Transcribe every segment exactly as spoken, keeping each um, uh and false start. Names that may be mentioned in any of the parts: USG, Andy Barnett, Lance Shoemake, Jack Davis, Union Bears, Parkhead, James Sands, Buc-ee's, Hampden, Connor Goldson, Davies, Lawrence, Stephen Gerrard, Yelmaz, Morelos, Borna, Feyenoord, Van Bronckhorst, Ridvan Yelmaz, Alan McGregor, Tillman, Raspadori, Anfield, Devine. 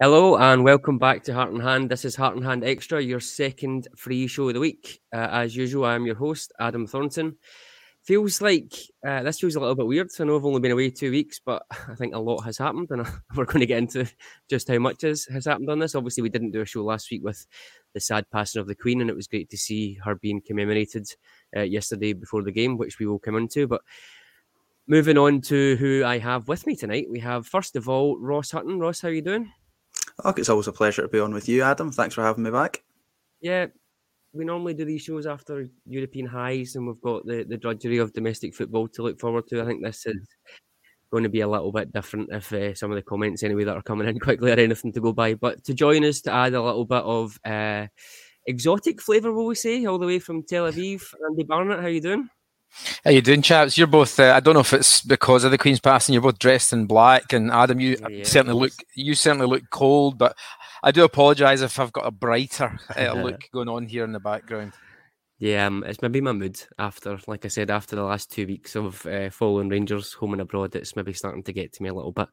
Hello and welcome back to Heart and Hand. This is Heart and Hand Extra, your second free show of the week. Uh, as usual, I am your host, Adam Thornton. Feels like, uh, this feels a little bit weird. I know I've only been away two weeks, but I think a lot has happened and we're going to get into just how much has, has happened on this. Obviously, we didn't do a show last week with the sad passing of the Queen, and it was great to see her being commemorated uh, yesterday before the game, which we will come into. But moving on to who I have with me tonight, we have, first of all, Ross Hutton. Ross, how are you doing? Look, it's always a pleasure to be on with you, Adam. Thanks for having me back. Yeah, we normally do these shows after European highs, and we've got the, the drudgery of domestic football to look forward to. I think this is going to be a little bit different if uh, some of the comments anyway that are coming in quickly are anything to go by. But to join us to add a little bit of uh, exotic flavour, will we say, all the way from Tel Aviv, Andy Barnett, how are you doing? How you doing, chaps? You're both, uh, I don't know if it's because of the Queen's passing, you're both dressed in black, and Adam, you yeah, certainly look you certainly look cold, but I do apologise if I've got a brighter uh, look going on here in the background. Yeah, um, it's maybe my mood after, like I said, after the last two weeks of uh, following Rangers home and abroad, it's maybe starting to get to me a little bit.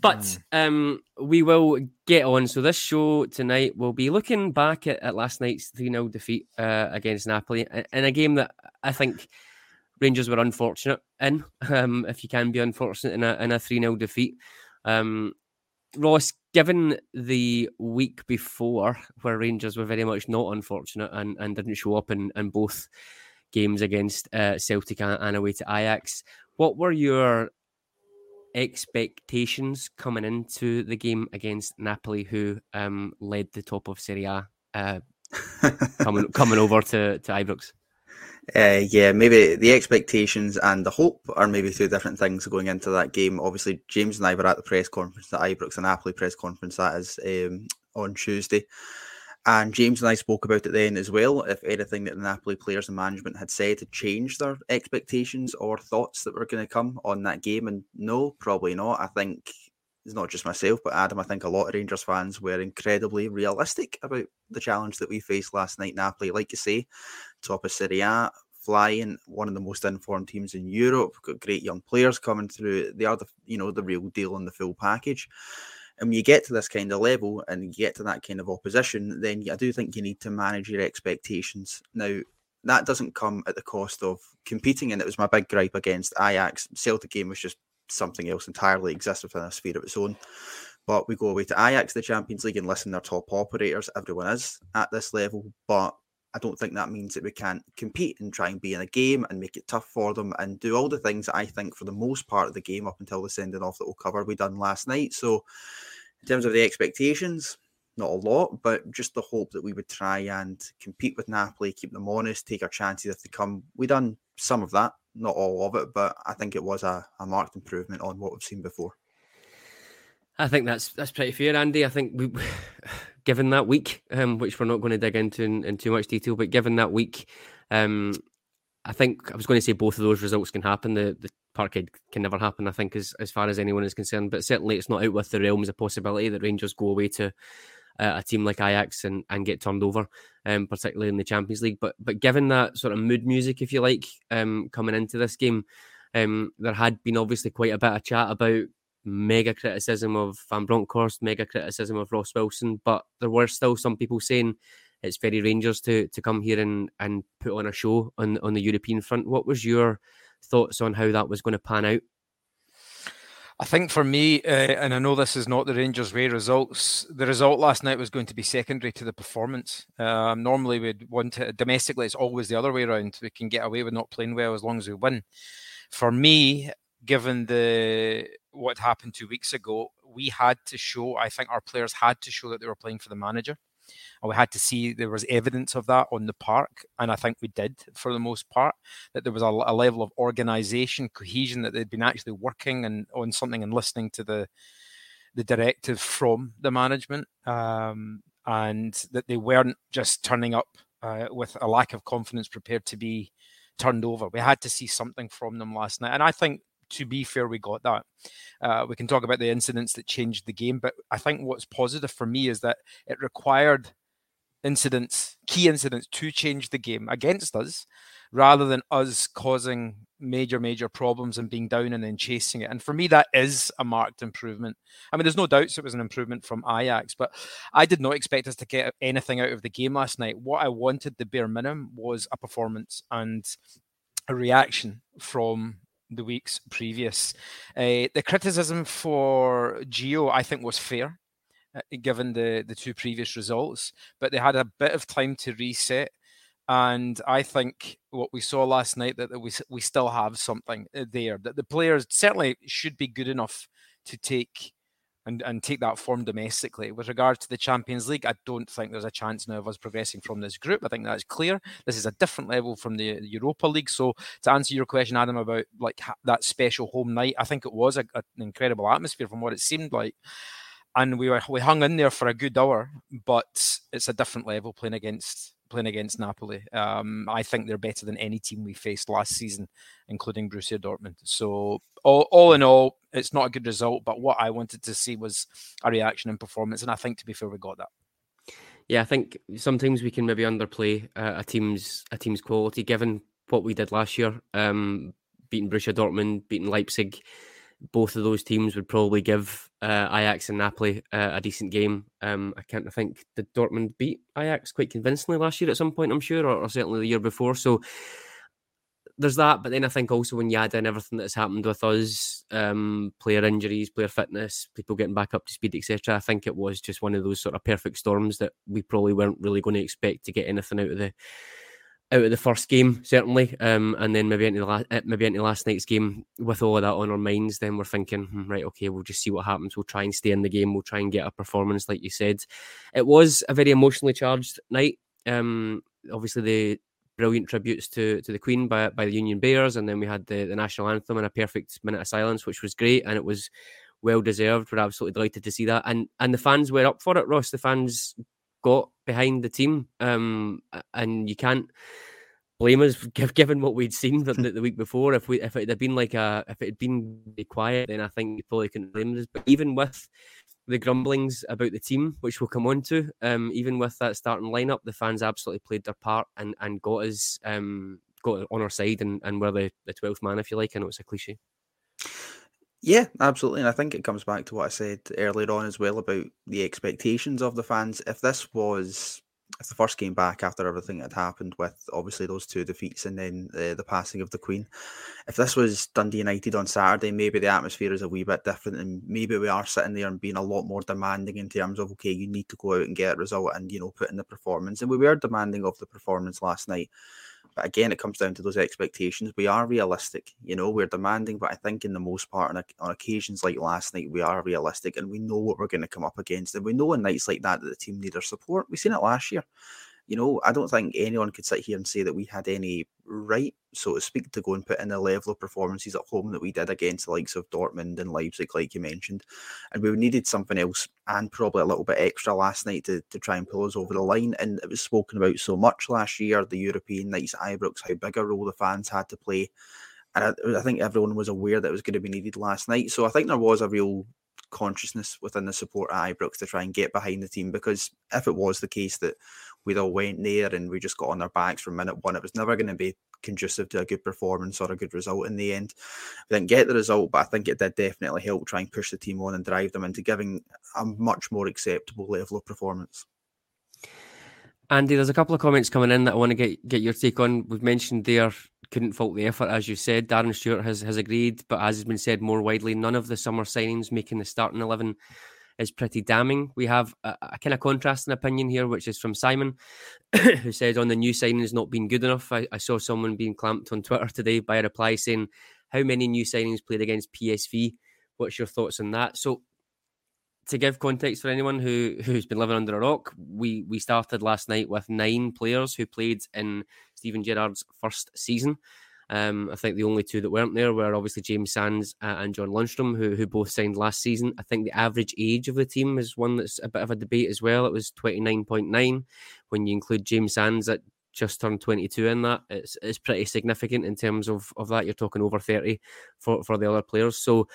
But mm. um, we will get on. So this show tonight will be looking back at, at last night's three nil defeat uh, against Napoli, in a game that I think Rangers were unfortunate in, um, if you can be unfortunate in a, in a three nil defeat. Um, Ross, given the week before where Rangers were very much not unfortunate and, and didn't show up in, in both games against uh, Celtic and, and away to Ajax, what were your expectations coming into the game against Napoli, who um, led the top of Serie A uh, coming, coming over to, to Ibrox? Uh, yeah, maybe the expectations and the hope are maybe two different things going into that game. Obviously, James and I were at the press conference, the Ibrox and Napoli press conference, that is um, on Tuesday. And James and I spoke about it then as well, if anything that the Napoli players and management had said had changed their expectations or thoughts that were going to come on that game. And no, probably not. I think it's not just myself, but Adam, I think a lot of Rangers fans were incredibly realistic about the challenge that we faced last night. Napoli, like you say, top of Serie A, flying, one of the most informed teams in Europe, got great young players coming through. They are the, you know, the real deal in the full package. And when you get to this kind of level and you get to that kind of opposition, then I do think you need to manage your expectations. Now, that doesn't come at the cost of competing, and it was my big gripe against Ajax. Celtic game was just something else entirely, exists within a sphere of its own. But we go away to Ajax, the Champions League, and listen, they're top operators. Everyone is at this level, but I don't think that means that we can't compete and try and be in a game and make it tough for them and do all the things that I think for the most part of the game up until the sending off that we'll cover we done last night. So in terms of the expectations, not a lot, but just the hope that we would try and compete with Napoli, keep them honest, take our chances if they come. We done some of that, not all of it, but I think it was a, a marked improvement on what we've seen before. I think that's that's pretty fair, Andy. I think we, given that week, um, which we're not going to dig into in, in too much detail, but given that week, um, I think I was going to say both of those results can happen. The, the Parkhead can never happen, I think, as, as far as anyone is concerned. But certainly it's not out with the realms of possibility that Rangers go away to uh, a team like Ajax and, and get turned over, um, particularly in the Champions League. But but given that sort of mood music, if you like, um, coming into this game, um, there had been obviously quite a bit of chat about mega criticism of Van Bronckhorst, mega criticism of Ross Wilson, but there were still some people saying it's very Rangers to to come here and, and put on a show on, on the European front. What was your thoughts on how that was going to pan out? I think for me, uh, and I know this is not the Rangers' way, results, the result last night was going to be secondary to the performance. Um, normally we'd want to, domestically it's always the other way around. We can get away with not playing well as long as we win. For me, given the what happened two weeks ago, we had to show, I think our players had to show that they were playing for the manager. And we had to see there was evidence of that on the park. And I think we did, for the most part, that there was a, a level of organisation, cohesion, that they'd been actually working and on something and listening to the the directive from the management, um, and that they weren't just turning up uh, with a lack of confidence, prepared to be turned over. We had to see something from them last night. And I think, to be fair, we got that. Uh, we can talk about the incidents that changed the game, but I think what's positive for me is that it required incidents, key incidents, to change the game against us, rather than us causing major, major problems and being down and then chasing it. And for me, that is a marked improvement. I mean, there's no doubts it was an improvement from Ajax, but I did not expect us to get anything out of the game last night. What I wanted, the bare minimum, was a performance and a reaction from the weeks previous. Uh, the criticism for Gio, I think, was fair, uh, given the, the two previous results, but they had a bit of time to reset. And I think what we saw last night, that, that we we still have something there, that the players certainly should be good enough to take and, and take that form domestically. With regard to the Champions League, I don't think there's a chance now of us progressing from this group. I think that's clear. This is a different level from the Europa League. So to answer your question, Adam, about like that special home night, I think it was a, a, an incredible atmosphere from what it seemed like. And we were we hung in there for a good hour, but it's a different level playing against... playing against Napoli. Um, I think they're better than any team we faced last season, including Borussia Dortmund. So all, all in all, it's not a good result, but what I wanted to see was a reaction and performance. And I think, to be fair, we got that. Yeah, I think sometimes we can maybe underplay uh, a team's a team's quality, given what we did last year, um, beating Borussia Dortmund, beating Leipzig. Both of those teams would probably give uh, Ajax and Napoli uh, a decent game. Um, I can't I think did Dortmund beat Ajax quite convincingly last year at some point, I'm sure, or, or certainly the year before. So there's that. But then I think also when you add in everything that's happened with us, um, player injuries, player fitness, people getting back up to speed, et cetera, I think it was just one of those sort of perfect storms that we probably weren't really going to expect to get anything out of the out of the first game, certainly, um, and then maybe into, the la- maybe into last night's game, with all of that on our minds, then we're thinking, hmm, right, okay, we'll just see what happens. We'll try and stay in the game. We'll try and get a performance, like you said. It was a very emotionally charged night. Um, obviously, the brilliant tributes to to the Queen by by the Union Bears, and then we had the, the National Anthem and a perfect minute of silence, which was great, and it was well-deserved. We're absolutely delighted to see that. And, and the fans were up for it, Ross. The fans got behind the team, um, and you can't blame us given what we'd seen the, the week before. If we if it had been like a if it had been quiet, then I think you probably couldn't blame us. But even with the grumblings about the team, which we'll come on to, um, even with that starting lineup, the fans absolutely played their part and and got us um got on our side and and were the the twelfth man, if you like. I know it's a cliche. Yeah, absolutely. And I think it comes back to what I said earlier on as well about the expectations of the fans. If this was, if the first game back after everything that had happened with obviously those two defeats and then the, the passing of the Queen, if this was Dundee United on Saturday, maybe the atmosphere is a wee bit different and maybe we are sitting there and being a lot more demanding in terms of, okay, you need to go out and get a result and, you know, put in the performance. And we were demanding of the performance last night. But again, it comes down to those expectations. We are realistic, you know, we're demanding, but I think in the most part, on, on occasions like last night, we are realistic and we know what we're going to come up against. And we know on nights like that that the team need our support. We've seen it last year. You know, I don't think anyone could sit here and say that we had any right, so to speak, to go and put in the level of performances at home that we did against the likes of Dortmund and Leipzig, like you mentioned. And we needed something else and probably a little bit extra last night to, to try and pull us over the line. And it was spoken about so much last year, the European nights at Ibrox, how big a role the fans had to play. And I, I think everyone was aware that it was going to be needed last night. So I think there was a real consciousness within the support at Ibrox to try and get behind the team, because if it was the case that we all went there and we just got on our backs from minute one, it was never going to be conducive to a good performance or a good result in the end. We didn't get the result, but I think it did definitely help try and push the team on and drive them into giving a much more acceptable level of performance. Andy, there's a couple of comments coming in that I want to get, get your take on. We've mentioned there, couldn't fault the effort, as you said. Darren Stewart has, has agreed, but as has been said more widely, none of the summer signings making the starting eleven is pretty damning. We have a, a kind of contrasting opinion here, which is from Simon, who says, on the new signings not being good enough. I, I saw someone being clamped on Twitter today by a reply saying, how many new signings played against P S V What's your thoughts on that? So, to give context for anyone who, who's been living under a rock, we, we started last night with nine players who played in Stephen Gerrard's first season. Um, I think the only two that weren't there were obviously James Sands uh, and John Lundstram, who, who both signed last season. I think the average age of the team is one that's a bit of a debate as well. It was twenty-nine point nine. When you include James Sands that just turned twenty-two in that, it's it's pretty significant in terms of, of that. You're talking over thirty for, for the other players. So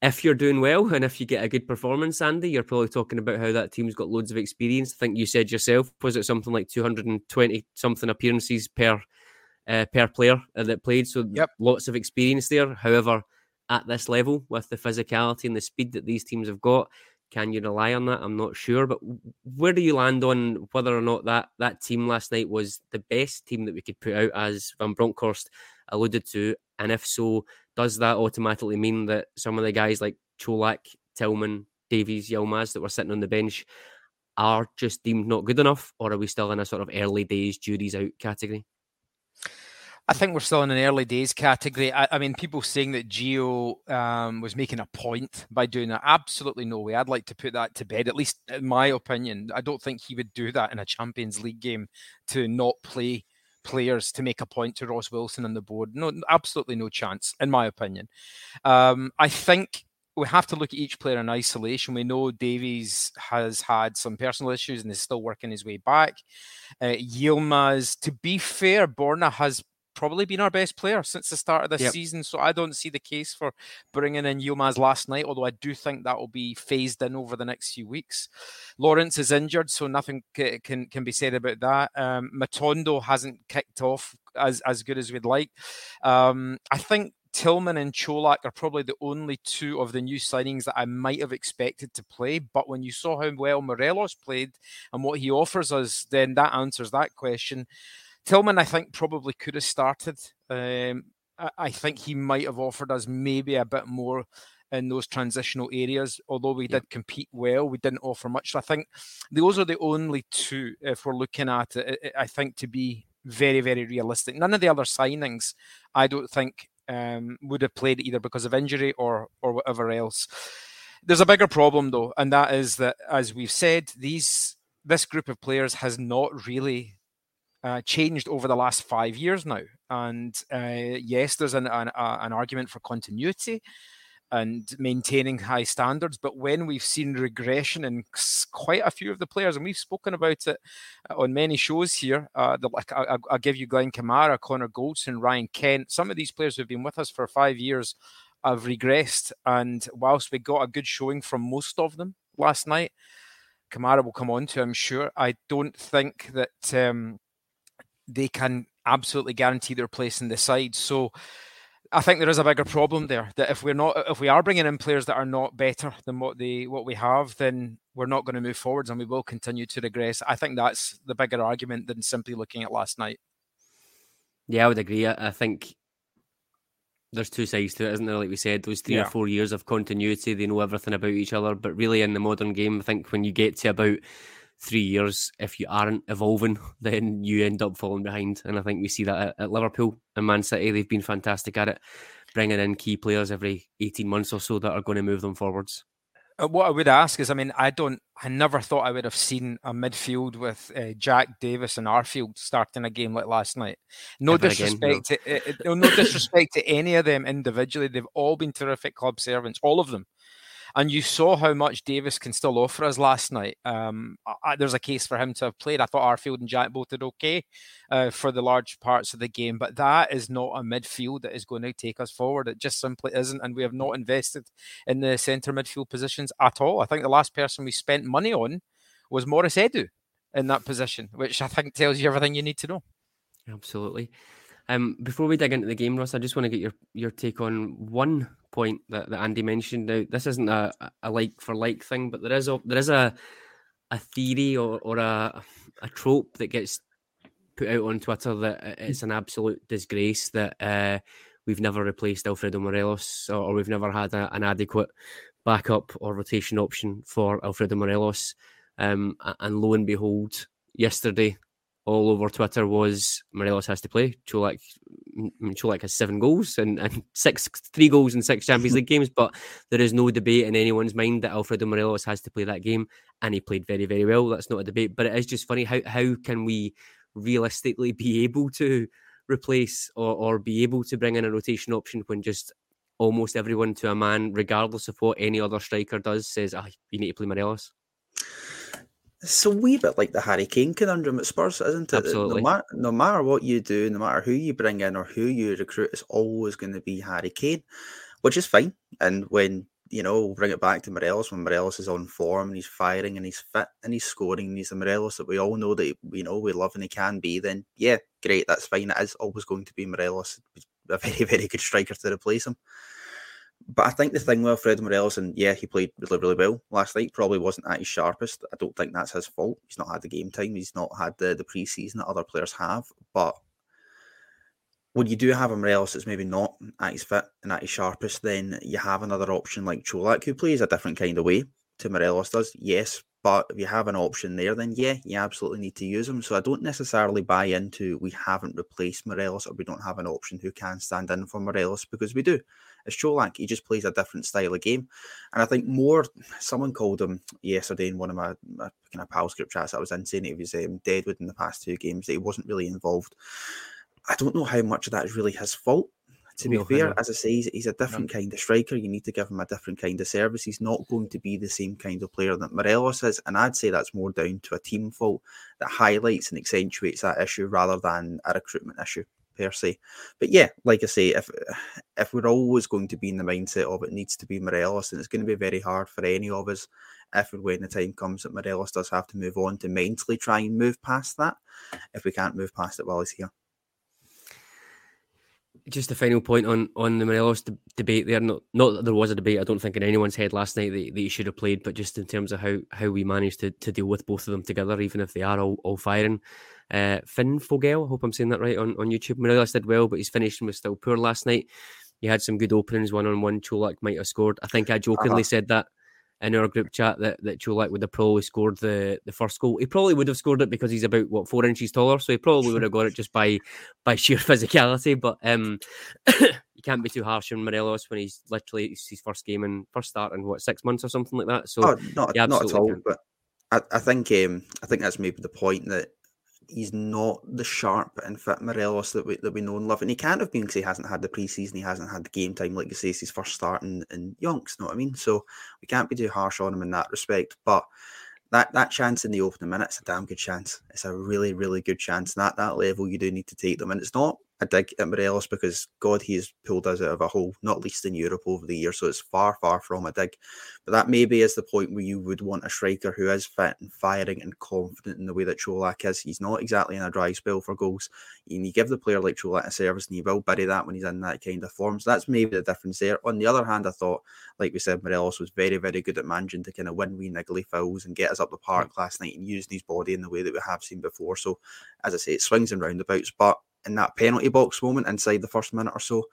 if you're doing well and if you get a good performance, Andy, you're probably talking about how that team's got loads of experience. I think you said yourself, was it something like two hundred twenty-something appearances per Uh, per player that played, so yep. Lots of experience there. However, at this level, with the physicality and the speed that these teams have got, can you rely on that? I'm not sure, but where do you land on whether or not that, that team last night was the best team that we could put out, as Van Bronckhorst alluded to? And if so, does that automatically mean that some of the guys like Cholak, Tillman, Davies, Yelmaz that were sitting on the bench are just deemed not good enough, or are we still in a sort of early days, jury's out category? I think we're still in an early days category. I, I mean, people saying that Gio um, was making a point by doing that. Absolutely no way. I'd like to put that to bed, at least in my opinion. I don't think he would do that in a Champions League game, to not play players to make a point to Ross Wilson on the board. No, absolutely no chance, in my opinion. Um, I think we have to look at each player in isolation. We know Davies has had some personal issues and is still working his way back. Uh, Yilmaz, to be fair, Borna has probably been our best player since the start of this yep. season, so I don't see the case for bringing in Yilmaz last night, although I do think that will be phased in over the next few weeks. Lawrence is injured, so nothing c- can can be said about that. Um, Matondo hasn't kicked off as, as good as we'd like. Um, I think Tillman and Cholak are probably the only two of the new signings that I might have expected to play, but when you saw how well Morelos played and what he offers us, then that answers that question. Tillman, I think, probably could have started. Um, I, I think he might have offered us maybe a bit more in those transitional areas, although we yeah. did compete well. We didn't offer much. So I think those are the only two, if we're looking at it, I think, to be very, very realistic. None of the other signings, I don't think, um, would have played either because of injury or or whatever else. There's a bigger problem, though, and that is that, as we've said, these this group of players has not really... Uh, changed over the last five years now, and uh, yes, there's an an, uh, an argument for continuity and maintaining high standards, but when we've seen regression in quite a few of the players, and we've spoken about it on many shows here, uh, the, I, I'll give you Glenn Kamara, Connor Goldson, Ryan Kent, some of these players who've been with us for five years have regressed, and whilst we got a good showing from most of them last night, Kamara will come on to, I'm sure, I don't think that... Um, they can absolutely guarantee their place in the side. So I think there is a bigger problem there, that if we're not, if we are bringing in players that are not better than what they, what we have, then we're not going to move forwards and we will continue to regress. I think that's the bigger argument than simply looking at last night. Yeah, I would agree. I think there's two sides to it, isn't there? Like we said, those three yeah. or four years of continuity, they know everything about each other, but really in the modern game, I think when you get to about three years, if you aren't evolving, then you end up falling behind. And I think we see that at, at Liverpool and Man City. They've been fantastic at it, bringing in key players every eighteen months or so that are going to move them forwards. What I would ask is, I mean, I don't, I never thought I would have seen a midfield with uh, Jack Davis and Arfield starting a game like last night. No Never disrespect, again, no. to, uh, no disrespect to any of them individually. They've all been terrific club servants, all of them. And you saw how much Davis can still offer us last night. Um, I, there's a case for him to have played. I thought Arfield and Jack both did okay uh, for the large parts of the game, but that is not a midfield that is going to take us forward. It just simply isn't, and we have not invested in the centre midfield positions at all. I think the last person we spent money on was Morris Edu in that position, which I think tells you everything you need to know. Absolutely. Um, before we dig into the game, Ross, I just want to get your, your take on one point that, that Andy mentioned. Now, this isn't a, a like-for-like thing, but there is a, there is a a theory or, or a, a trope that gets put out on Twitter that it's an absolute disgrace that uh, we've never replaced Alfredo Morelos, or, or we've never had a, an adequate backup or rotation option for Alfredo Morelos. Um, and lo and behold, yesterday, all over Twitter was Morelos has to play. Cholak Cholak has seven goals and, and six, three goals in six Champions League games, but there is no debate in anyone's mind that Alfredo Morelos has to play that game, and he played very, very well. That's not a debate, but it is just funny. How how can we realistically be able to replace or, or be able to bring in a rotation option when just almost everyone to a man, regardless of what any other striker does, says, ah, oh, you need to play Morelos? It's a wee bit like the Harry Kane conundrum at Spurs, isn't it? Absolutely. No matter, no matter what you do, no matter who you bring in or who you recruit, it's always going to be Harry Kane, which is fine. And when, you know, we'll bring it back to Morelos, when Morelos is on form and he's firing and he's fit and he's scoring and he's the Morelos that we all know that, you know, we love and he can be, then yeah, great, that's fine. It is always going to be Morelos, a very, very good striker to replace him. But I think the thing with Alfredo Morelos, and yeah, he played really, really well last night, probably wasn't at his sharpest. I don't think that's his fault. He's not had the game time. He's not had the, the pre-season that other players have. But when you do have a Morelos that's maybe not at his fit and at his sharpest, then you have another option like Cholak, who plays a different kind of way to Morelos does, yes. But if you have an option there, then yeah, you absolutely need to use him. So I don't necessarily buy into we haven't replaced Morelos or we don't have an option who can stand in for Morelos, because we do. It's Cholak. He just plays a different style of game. And I think more, someone called him yesterday in one of my, my kind of pals group chats I was in, saying he was um, deadwood in the past two games, that he wasn't really involved. I don't know how much of that is really his fault. To be no, fair, as I say, he's, he's a different yeah. kind of striker. You need to give him a different kind of service. He's not going to be the same kind of player that Morelos is, and I'd say that's more down to a team fault that highlights and accentuates that issue rather than a recruitment issue per se. But yeah, like I say, if if we're always going to be in the mindset of it needs to be Morelos, and it's going to be very hard for any of us if and when the time comes that Morelos does have to move on to mentally try and move past that, if we can't move past it while he's here. Just a final point on, on the Morelos de- debate there. Not, not that there was a debate, I don't think, in anyone's head last night that, that he should have played, but just in terms of how, how we managed to, to deal with both of them together, even if they are all, all firing. Uh, Finn Fogel, I hope I'm saying that right, on, on YouTube. Morelos did well, but his finishing was still poor last night. He had some good openings, one-on-one. Cholak might have scored. I think I jokingly uh-huh. said that in our group chat, that, that Cholak would have probably scored the, the first goal. He probably would have scored it because he's about, what, four inches taller, so he probably would have got it just by by sheer physicality, but um, you can't be too harsh on Morelos when he's literally, it's his first game and first start in, what, six months or something like that? So oh, not, not at all, can. But I, I think um, I think that's maybe the point, that he's not the sharp and fit Morelos that we that we know and love. And he can't have been because he hasn't had the pre-season, he hasn't had the game time, like you say, it's his first start in, in Yonks, know what I mean? So we can't be too harsh on him in that respect. But that, that chance in the opening minute is a damn good chance. It's a really, really good chance. And at that level, you do need to take them. And it's not a dig at Morelos, because, God, he has pulled us out of a hole, not least in Europe over the years. So it's far, far from a dig. But that maybe is the point where you would want a striker who is fit and firing and confident in the way that Cholak is. He's not exactly in a dry spell for goals. And you give the player like Cholak a service and he will bury that when he's in that kind of form. So that's maybe the difference there. On the other hand, I thought, like we said, Morelos was very, very good at managing to kind of win wee niggly fouls and get us up the park last night and using his body in the way that we have seen before. So, as I say, it swings and roundabouts. But in that penalty box moment inside the first minute or so,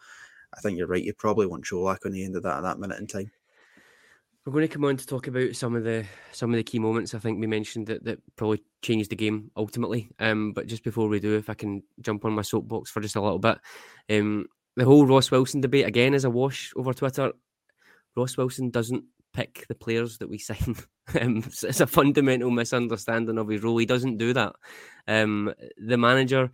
I think you're right, you probably want Cholak on the end of that at that minute in time. We're going to come on to talk about some of the some of the key moments I think we mentioned that, that probably changed the game ultimately. Um, but just before we do, if I can jump on my soapbox for just a little bit. Um, the whole Ross Wilson debate again is a wash over Twitter. Ross Wilson doesn't pick the players that we sign. um, it's a fundamental misunderstanding of his role. He doesn't do that. Um, the manager,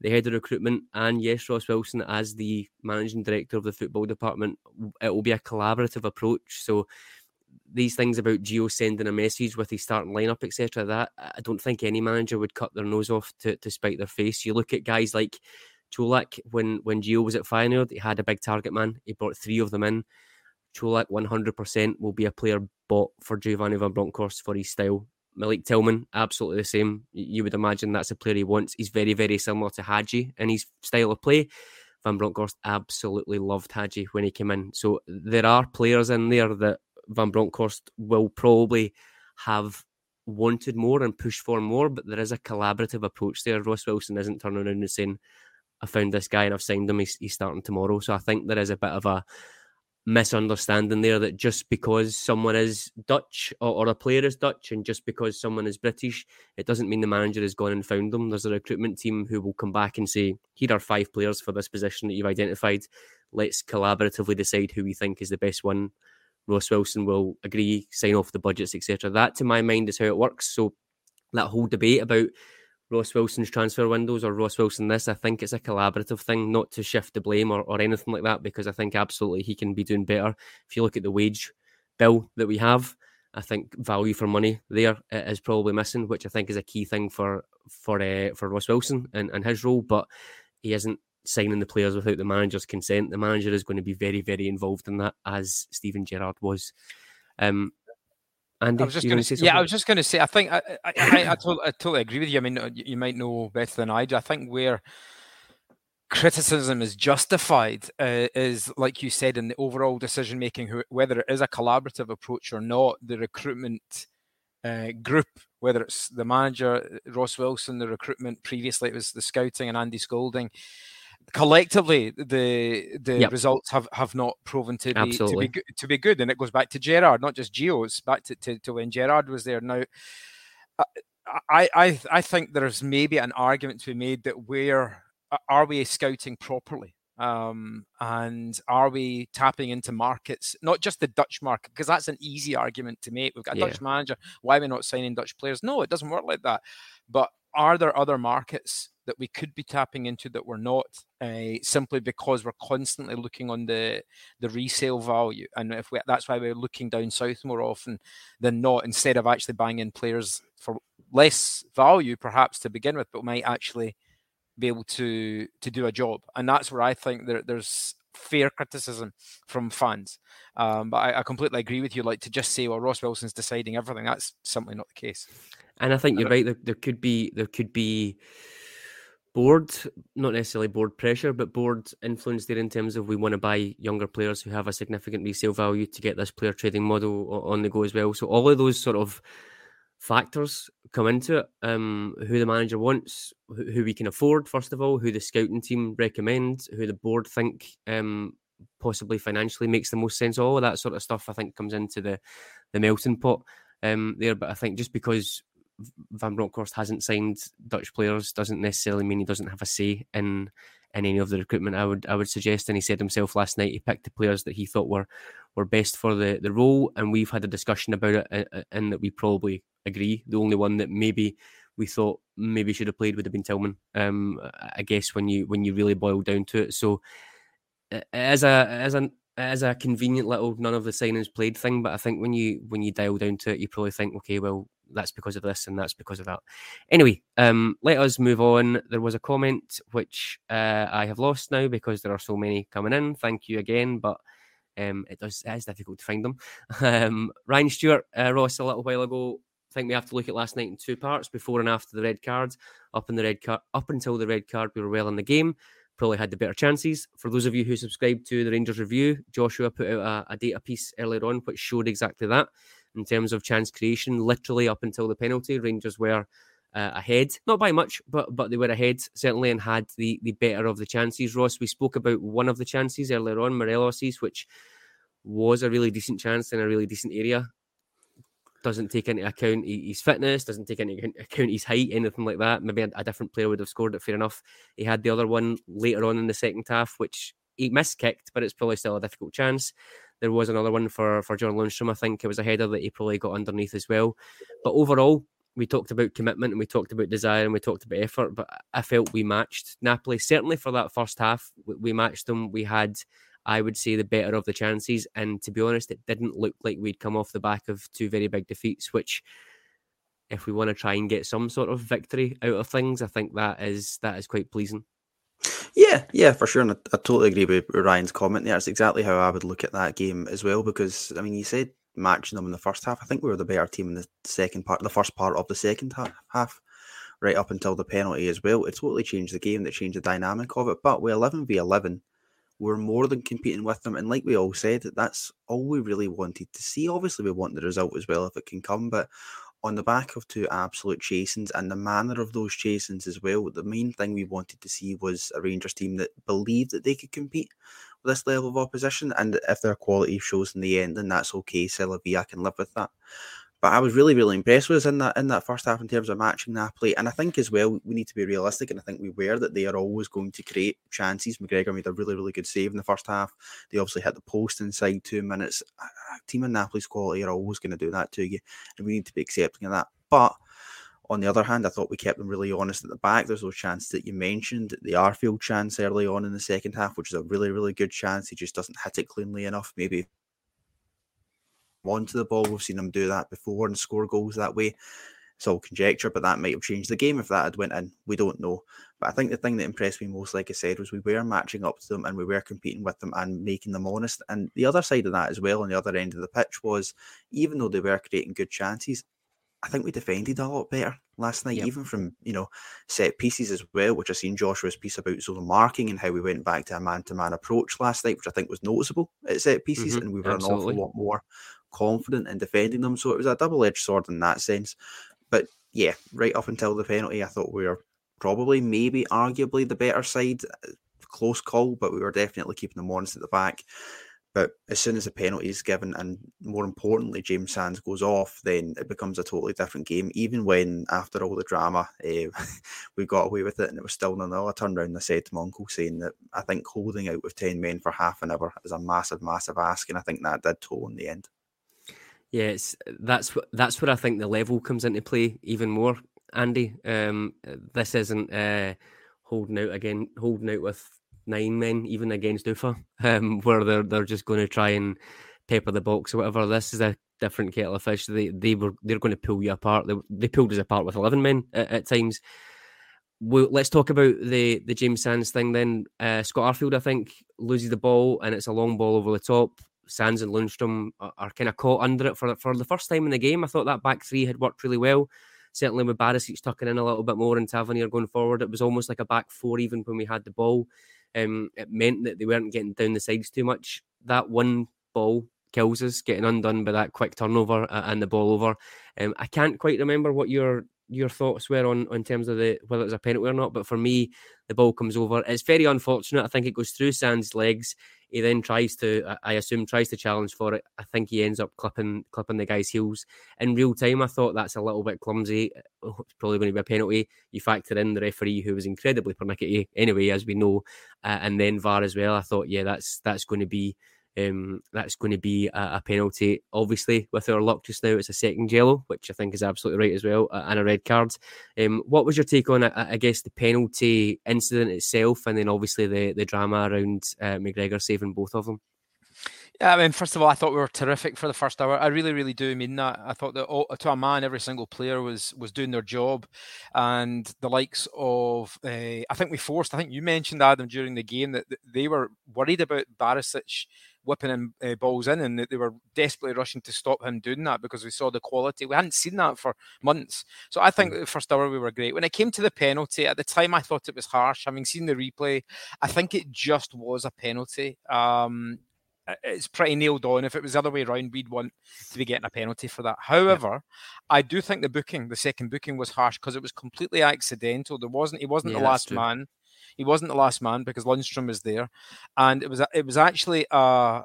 the head of recruitment, and yes, Ross Wilson as the managing director of the football department, it will be a collaborative approach. So these things about Gio sending a message with his starting lineup, et cetera, that I don't think any manager would cut their nose off to, to spite their face. You look at guys like Cholak, when, when Gio was at Feyenoord, he had a big target man. He brought three of them in. Cholak one hundred percent will be a player bought for Giovanni Van Bronckhorst for his style. Malik Tillman, absolutely the same. You would imagine that's a player he wants. He's very, very similar to Hadji in his style of play. Van Bronckhorst absolutely loved Hadji when he came in. So there are players in there that Van Bronckhorst will probably have wanted more and pushed for more, but there is a collaborative approach there. Ross Wilson isn't turning around and saying, I found this guy and I've signed him, he's, he's starting tomorrow. So I think there is a bit of a misunderstanding there that just because someone is Dutch or, or a player is Dutch and just because someone is British, it doesn't mean the manager has gone and found them. There's a recruitment team who will come back and say, here are five players for this position that you've identified. Let's collaboratively decide who we think is the best one. Ross Wilson will agree, sign off the budgets, et cetera. That, to my mind, is how it works. So that whole debate about Ross Wilson's transfer windows or Ross Wilson this, I think it's a collaborative thing, not to shift the blame or, or anything like that, because I think absolutely he can be doing better. If you look at the wage bill that we have, I think value for money there is probably missing, which I think is a key thing for for uh, for Ross Wilson and, and his role, but he isn't signing the players without the manager's consent. The manager is going to be very, very involved in that, as Steven Gerrard was. Um Andy, I was just going to say something? Yeah, I was just going to say, I think I I, I, I, totally, I totally agree with you. I mean, you might know better than I do. I think where criticism is justified uh, is, like you said, in the overall decision-making, whether it is a collaborative approach or not, the recruitment uh, group, whether it's the manager, Ross Wilson, the recruitment, previously it was the scouting and Andy Scolding. Collectively, the the yep. results have, have not proven to be to be, to be good, and it goes back to Gerrard, not just Gio. It's back to, to, to when Gerrard was there. Now, I I I think there's maybe an argument to be made that where are we scouting properly, um, and are we tapping into markets, not just the Dutch market, because that's an easy argument to make. We've got a yeah. Dutch manager. Why are we not signing Dutch players? No, it doesn't work like that. But are there other markets that we could be tapping into that we're not, uh, simply because we're constantly looking on the the resale value? And if we, that's why we're looking down south more often than not, instead of actually buying in players for less value, perhaps to begin with, but might actually be able to to do a job. And that's where I think there, there's fair criticism from fans. Um, but I, I completely agree with you, like to just say, well, Ross Wilson's deciding everything. That's simply not the case. And I think you're right. There, there could be, there could be, board, not necessarily board pressure, but board influence there in terms of we want to buy younger players who have a significant resale value to get this player trading model on the go as well. So all of those sort of factors come into it. Um, who the manager wants, who we can afford, first of all, who the scouting team recommends, who the board think um, possibly financially makes the most sense. All of that sort of stuff, I think, comes into the, the melting pot um, there. But I think just because Van Bronckhorst hasn't signed Dutch players doesn't necessarily mean he doesn't have a say in in any of the recruitment, I would I would suggest. And he said himself last night he picked the players that he thought were were best for the, the role, and we've had a discussion about it and that we probably agree. The only one that maybe we thought maybe should have played would have been Tillman, um, I guess, when you when you really boil down to it. So as a as an As a convenient little none of the signings played thing, but I think when you when you dial down to it, you probably think, okay, well, that's because of this and that's because of that. Anyway, um, let us move on. There was a comment which uh, I have lost now because there are so many coming in. Thank you again, but um, it does it is difficult to find them. Um, Ryan Stewart, uh, Ross, a little while ago. I think we have to look at last night in two parts: before and after the red card. Up in the red card, up until the red card, we were well in the game. Probably had the better chances. For those of you who subscribed to the Rangers Review, Joshua put out a, a data piece earlier on which showed exactly that in terms of chance creation. Literally up until the penalty, Rangers were uh, ahead. Not by much, but but they were ahead, certainly, and had the, the better of the chances. Ross, we spoke about one of the chances earlier on, Morelos's, which was a really decent chance in a really decent area. Doesn't take into account his fitness, doesn't take into account his height, anything like that. Maybe a, a different player would have scored it, fair enough. He had the other one later on in the second half, which he miskicked, but it's probably still a difficult chance. There was another one for, for John Lundstram, I think. It was a header that he probably got underneath as well. But overall, we talked about commitment and we talked about desire and we talked about effort, but I felt we matched Napoli. Certainly for that first half, we, we matched them. We had, I would say, the better of the chances. And to be honest, it didn't look like we'd come off the back of two very big defeats, which if we want to try and get some sort of victory out of things, I think that is that is quite pleasing. Yeah, yeah, for sure. And I, I totally agree with Ryan's comment there. It's exactly how I would look at that game as well, because, I mean, you said matching them in the first half. I think we were the better team in the second part, the first part of the second half, right up until the penalty as well. It totally changed the game. That changed the dynamic of it. But we're eleven v eleven. We're more than competing with them. And like we all said, that's all we really wanted to see. Obviously, we want the result as well if it can come. But on the back of two absolute chasings and the manner of those chasings as well, the main thing we wanted to see was a Rangers team that believed that they could compete with this level of opposition. And if their quality shows in the end, then that's okay. C'est la vie, I can live with that. But I was really, really impressed with us in that in that first half in terms of matching Napoli. And I think as well, we need to be realistic, and I think we were, that they are always going to create chances. McGregor made a really, really good save in the first half. They obviously hit the post inside two minutes. A team in Napoli's quality are always going to do that to you, and we need to be accepting of that. But on the other hand, I thought we kept them really honest at the back. There's those chances that you mentioned, the Arfield chance early on in the second half, which is a really, really good chance. He just doesn't hit it cleanly enough, maybe onto the ball. We've seen him do that before and score goals that way. It's all conjecture, but that might have changed the game if that had went in. We don't know. But I think the thing that impressed me most, like I said, was we were matching up to them and we were competing with them and making them honest. And the other side of that as well, on the other end of the pitch, was even though they were creating good chances, I think we defended a lot better last night, yep. even from, you know, set pieces as well, which I've seen Joshua's piece about zone marking and how we went back to a man-to-man approach last night, which I think was noticeable at set pieces, mm-hmm, and we were absolutely an awful lot more confident in defending them. So it was a double-edged sword in that sense. But yeah, right up until the penalty, I thought we were probably, maybe, arguably the better side. Close call, but we were definitely keeping them honest at the back. But as soon as the penalty is given, and more importantly, James Sands goes off, then it becomes a totally different game. Even when, after all the drama, eh, we got away with it and it was still nil nil, I turned around and I said to my uncle, saying that I think holding out with ten men for half an hour is a massive, massive ask, and I think that did toll in the end. Yes, that's that's where I think the level comes into play even more, Andy. Um, this isn't uh, holding out again, holding out with nine men, even against Ufa, um, where they're they're just going to try and pepper the box or whatever. This is a different kettle of fish. They they were they're going to pull you apart. They they pulled us apart with eleven men at, at times. Well, let's talk about the the James Sands thing then. Uh, Scott Arfield, I think, loses the ball and it's a long ball over the top. Sands and Lundstram are, are kind of caught under it for for the first time in the game. I thought that back three had worked really well. Certainly with Barisic tucking in a little bit more and Tavernier going forward, it was almost like a back four even when we had the ball. Um, it meant that they weren't getting down the sides too much. That one ball kills us, getting undone by that quick turnover and the ball over. Um, I can't quite remember what your your thoughts were on, on terms of the whether it was a penalty or not, but for me, the ball comes over. It's very unfortunate. I think it goes through Sands' legs. He then tries to, I assume, tries to challenge for it. I think he ends up clipping clipping the guy's heels. In real time, I thought that's a little bit clumsy. Oh, it's probably going to be a penalty. You factor in the referee, who was incredibly pernickety anyway, as we know, uh, and then V A R as well. I thought, yeah, that's that's going to be um, that's going to be a, a penalty. Obviously, with our luck just now, it's a second yellow, which I think is absolutely right as well, uh, and a red card. Um, what was your take on, I, I guess, the penalty incident itself, and then obviously the the drama around uh, McGregor saving both of them? Yeah, I mean, first of all, I thought we were terrific for the first hour. I really, really do mean that. I thought that all, to a man, every single player was was doing their job, and the likes of, uh, I think we forced, I think you mentioned, Adam, during the game that they were worried about Barisic whipping in, uh, balls in, and that they were desperately rushing to stop him doing that because we saw the quality. We hadn't seen that for months. So I think the first hour we were great. When it came to the penalty, at the time I thought it was harsh. Having seen the replay, I think it just was a penalty. Um It's pretty nailed on. If it was the other way around, we'd want to be getting a penalty for that. However, yeah. I do think the booking, the second booking, was harsh because it was completely accidental. There wasn't, he wasn't yeah, the last man. He wasn't the last man because Lundstram was there, and it was it was actually a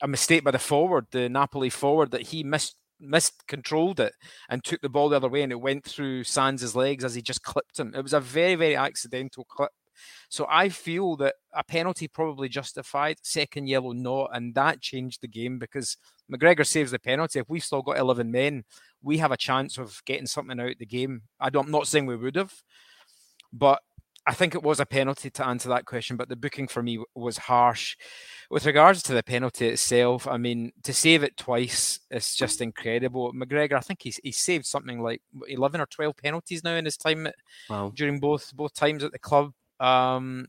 a mistake by the forward, the Napoli forward, that he missed. miscontrolled it and took the ball the other way, and it went through Sands' legs as he just clipped him. It was a very, very accidental clip. So I feel that a penalty probably justified, second yellow not, and that changed the game because McGregor saves the penalty. If we've still got eleven men, we have a chance of getting something out of the game. I don't, I'm not saying we would have, but I think it was a penalty to answer that question, but the booking for me was harsh. With regards to the penalty itself, I mean, to save it twice, it's just incredible. McGregor, I think he's he saved something like eleven or twelve penalties now in his time at, wow. during both both times at the club. Um,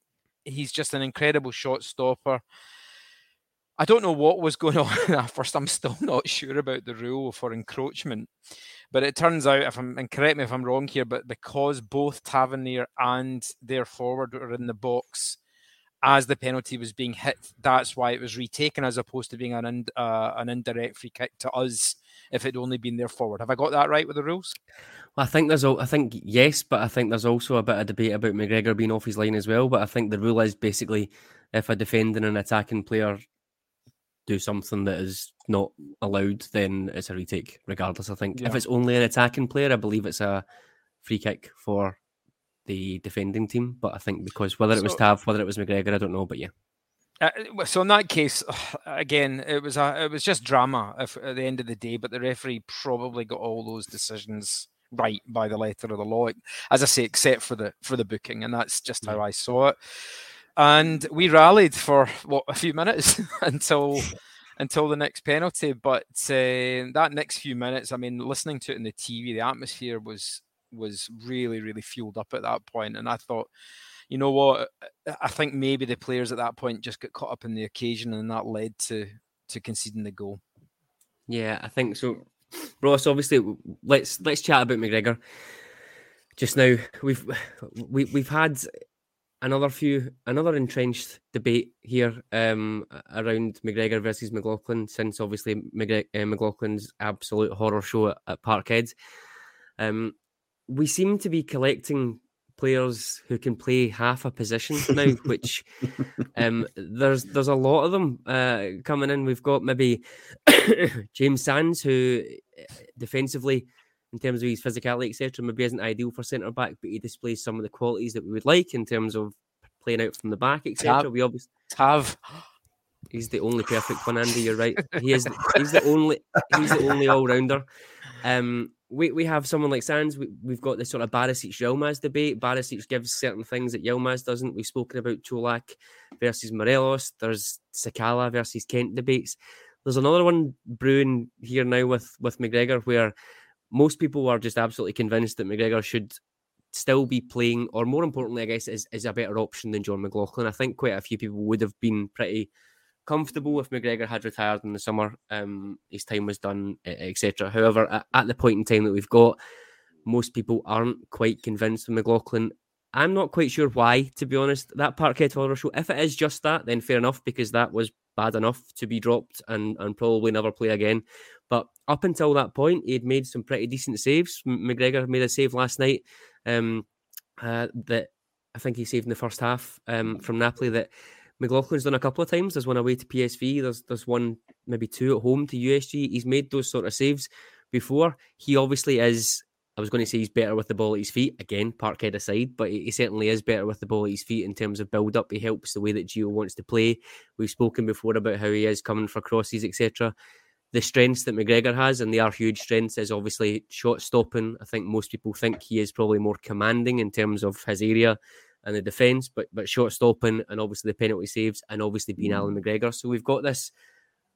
he's just an incredible shot stopper. I don't know what was going on at first. I'm still not sure about the rule for encroachment. But it turns out, if I'm, and correct me if I'm wrong here, but because both Tavernier and their forward were in the box as the penalty was being hit, that's why it was retaken, as opposed to being an ind- uh, an indirect free kick to us if it had only been their forward. Have I got that right with the rules? Well, I think there's a, I think yes, but I think there's also a bit of debate about McGregor being off his line as well. But I think the rule is basically if a defending and attacking player do something that is not allowed, then it's a retake, regardless, I think. Yeah. If it's only an attacking player, I believe it's a free kick for the defending team. But I think because whether so, it was Tav, whether it was McGregor, I don't know, but yeah. Uh, so in that case, again, it was a, it was just drama if, at the end of the day, but the referee probably got all those decisions right by the letter of the law, as I say, except for the for the booking, and that's just yeah. how I saw it. And we rallied for what a few minutes until until the next penalty. But uh, that next few minutes, I mean, listening to it on the T V, the atmosphere was was really, really fueled up at that point. And I thought, you know what, I think maybe the players at that point just got caught up in the occasion, and that led to to conceding the goal. Yeah, I think so. Ross, obviously, let's let's chat about McGregor just now. We've we, we've had. Another few, another entrenched debate here um, around McGregor versus McLaughlin, since obviously McGreg- uh, McLaughlin's absolute horror show at, at Parkhead. Um, we seem to be collecting players who can play half a position now, which um, there's there's a lot of them uh, coming in. We've got maybe James Sands, who defensively, in terms of his physicality, et cetera, maybe isn't ideal for centre-back, but he displays some of the qualities that we would like in terms of playing out from the back, et cetera. We obviously have. He's the only perfect one, Andy. You're right. He is. He's the only. He's the only all-rounder. Um, we we have someone like Sands. We, we've got this sort of Barisic-Yelmaz debate. Barisic gives certain things that Yelmaz doesn't. We've spoken about Cholak versus Morelos. There's Sakala versus Kent debates. There's another one brewing here now with with McGregor, where most people are just absolutely convinced that McGregor should still be playing, or more importantly, I guess, is, is a better option than John McLaughlin. I think quite a few people would have been pretty comfortable if McGregor had retired in the summer, um, his time was done, et cetera. However, at, at the point in time that we've got, most people aren't quite convinced of McLaughlin. I'm not quite sure why, to be honest. That Parkhead horror show, if it is just that, then fair enough, because that was bad enough to be dropped and, and probably never play again. But up until that point, he had made some pretty decent saves. McGregor made a save last night um, uh, that I think he saved in the first half um, from Napoli that McLaughlin's done a couple of times. There's one away to P S V. There's there's one, maybe two at home to U S G. He's made those sort of saves before. He obviously is, I was going to say he's better with the ball at his feet. Again, Parkhead aside, but he certainly is better with the ball at his feet in terms of build-up. He helps the way that Gio wants to play. We've spoken before about how he is coming for crosses, et cetera. The strengths that McGregor has, and they are huge strengths, is obviously shot stopping. I think most people think he is probably more commanding in terms of his area and the defence, but but shot stopping, and obviously the penalty saves, and obviously being Alan McGregor. So we've got this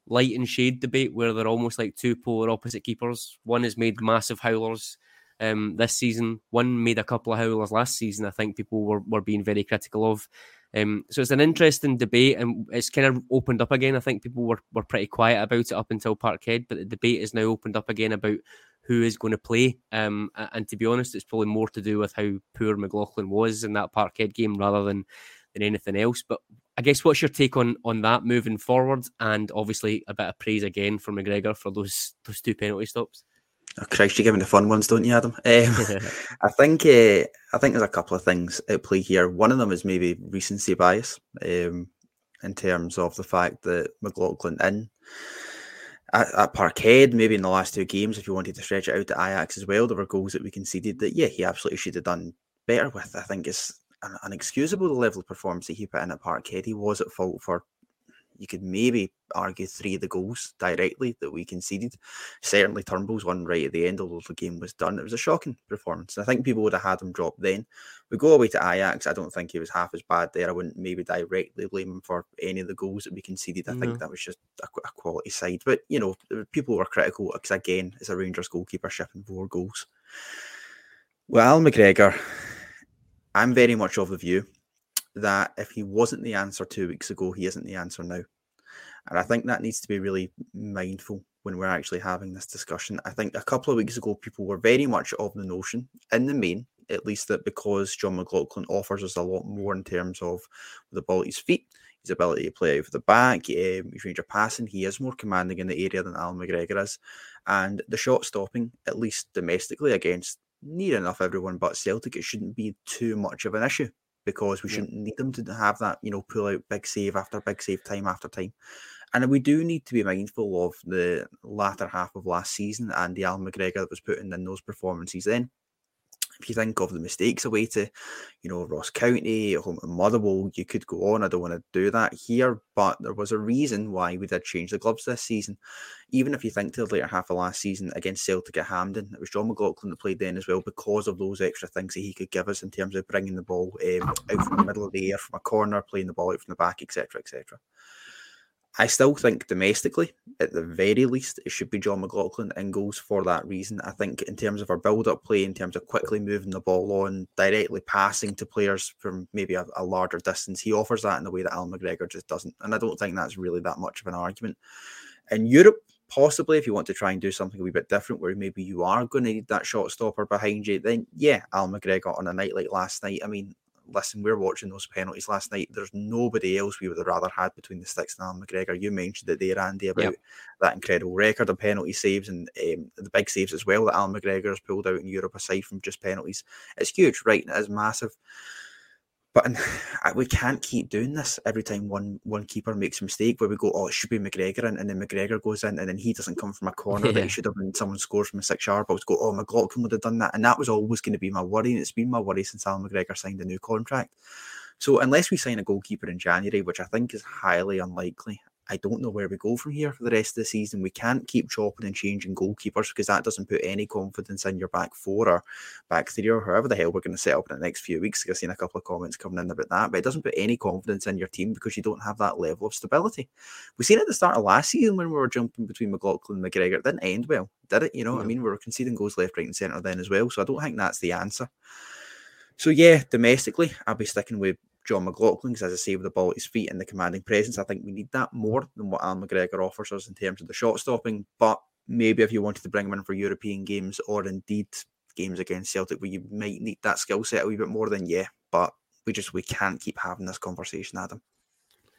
light and shade debate where they're almost like two polar opposite keepers. One has made massive howlers um, this season. One made a couple of howlers last season. I think people were, were being very critical of. Um, so it's an interesting debate, and it's kind of opened up again. I think people were, were pretty quiet about it up until Parkhead, but the debate is now opened up again about who is going to play. Um, and to be honest, it's probably more to do with how poor McLaughlin was in that Parkhead game rather than, than anything else. But I guess what's your take on, on that moving forward? And obviously a bit of praise again for McGregor for those those two penalty stops. Oh, Christ, you're giving the fun ones, don't you, Adam? Um, I think uh, I think there's a couple of things at play here. One of them is maybe recency bias um, in terms of the fact that McLaughlin in at, at Parkhead, maybe in the last two games, if you wanted to stretch it out to Ajax as well, there were goals that we conceded that, yeah, he absolutely should have done better with. I think it's an inexcusable the level of performance that he put in at Parkhead. He was at fault for, you could maybe argue, three of the goals directly that we conceded. Certainly Turnbull's one right at the end, although the game was done. It was a shocking performance. I think people would have had him drop then. We go away to Ajax. I don't think he was half as bad there. I wouldn't maybe directly blame him for any of the goals that we conceded. I no. think that was just a, a quality side. But, you know, people were critical because, again, it's a Rangers goalkeeper shipping four goals. Well, McGregor, I'm very much of the view that if he wasn't the answer two weeks ago, he isn't the answer now. And I think that needs to be really mindful when we're actually having this discussion. I think a couple of weeks ago, people were very much of the notion, in the main, at least that because John McLaughlin offers us a lot more in terms of the ball at his feet, his ability to play over the back, his um, range of passing. He is more commanding in the area than Alan McGregor is. And the shot stopping, at least domestically, against near enough everyone but Celtic, it shouldn't be too much of an issue because we yeah. shouldn't need them to have that, you know, pull out big save after big save, time after time. And we do need to be mindful of the latter half of last season and the Alan McGregor that was putting in those performances then. If you think of the mistakes away to, you know, Ross County, home to Motherwell, you could go on. I don't want to do that here, but there was a reason why we did change the clubs this season. Even if you think to the later half of last season against Celtic at Hampden, it was John McLaughlin that played then as well because of those extra things that he could give us in terms of bringing the ball um, out from the middle of the air, from a corner, playing the ball out from the back, et cetera, et cetera. I still think domestically, at the very least, it should be John McLaughlin in goals for that reason. I think in terms of our build-up play, in terms of quickly moving the ball on, directly passing to players from maybe a, a larger distance, he offers that in a way that Alan McGregor just doesn't. And I don't think that's really that much of an argument. In Europe, possibly, if you want to try and do something a wee bit different where maybe you are going to need that shot stopper behind you, then yeah, Alan McGregor on a night like last night, I mean, listen, we were watching those penalties last night. There's nobody else we would have rather had between the sticks than Alan McGregor. You mentioned it there, Andy, about yep. that incredible record of penalty saves and um, the big saves as well that Alan McGregor has pulled out in Europe aside from just penalties. It's huge, right? And it is massive. But and, we can't keep doing this every time one one keeper makes a mistake where we go, oh, it should be McGregor in, and then McGregor goes in and then he doesn't come from a corner yeah. that he should have been. Someone scores from a six-yard box, go, oh, McLaughlin would have done that. And that was always going to be my worry, and it's been my worry since Alan McGregor signed a new contract. So unless we sign a goalkeeper in January, which I think is highly unlikely, I don't know where we go from here for the rest of the season. We can't keep chopping and changing goalkeepers because that doesn't put any confidence in your back four or back three or however the hell we're going to set up in the next few weeks. I've seen a couple of comments coming in about that, but it doesn't put any confidence in your team because you don't have that level of stability. We've seen it at the start of last season when we were jumping between McLaughlin and McGregor. It didn't end well, did it? You know, yeah. I mean, we were conceding goals left, right and centre then as well, so I don't think that's the answer. So yeah, domestically, I'll be sticking with John McLaughlin, because as I say, with the ball at his feet and the commanding presence, I think we need that more than what Alan McGregor offers us in terms of the shot stopping. But maybe if you wanted to bring him in for European games or indeed games against Celtic where you might need that skill set a wee bit more, then yeah. But we just we can't keep having this conversation, Adam.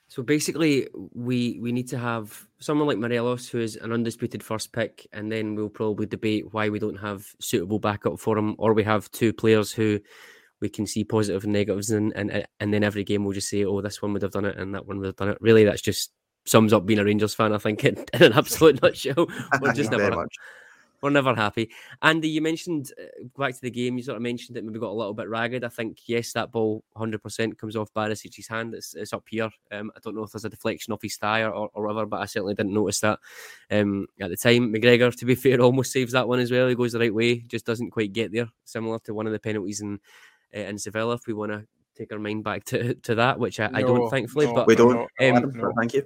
So basically, we we need to have someone like Morelos, who is an undisputed first pick, and then we'll probably debate why we don't have suitable backup for him, or we have two players who we can see positive and negatives, and, and and then every game we'll just say, oh, this one would have done it and that one would have done it. Really, that's just sums up being a Rangers fan, I think, in, in an absolute nutshell. We're just never, we're never happy. Andy, you mentioned, uh, back to the game, you sort of mentioned it, maybe got a little bit ragged. I think, yes, that ball one hundred percent comes off Barisic's hand. It's, it's up here. Um, I don't know if there's a deflection off his thigh or, or, or whatever, but I certainly didn't notice that um, at the time. McGregor, to be fair, almost saves that one as well. He goes the right way, just doesn't quite get there, similar to one of the penalties in in Sevilla, if we want to take our mind back to, to that, which I, no, I don't, thankfully. No, but we don't. Um, Adam, no. Thank you.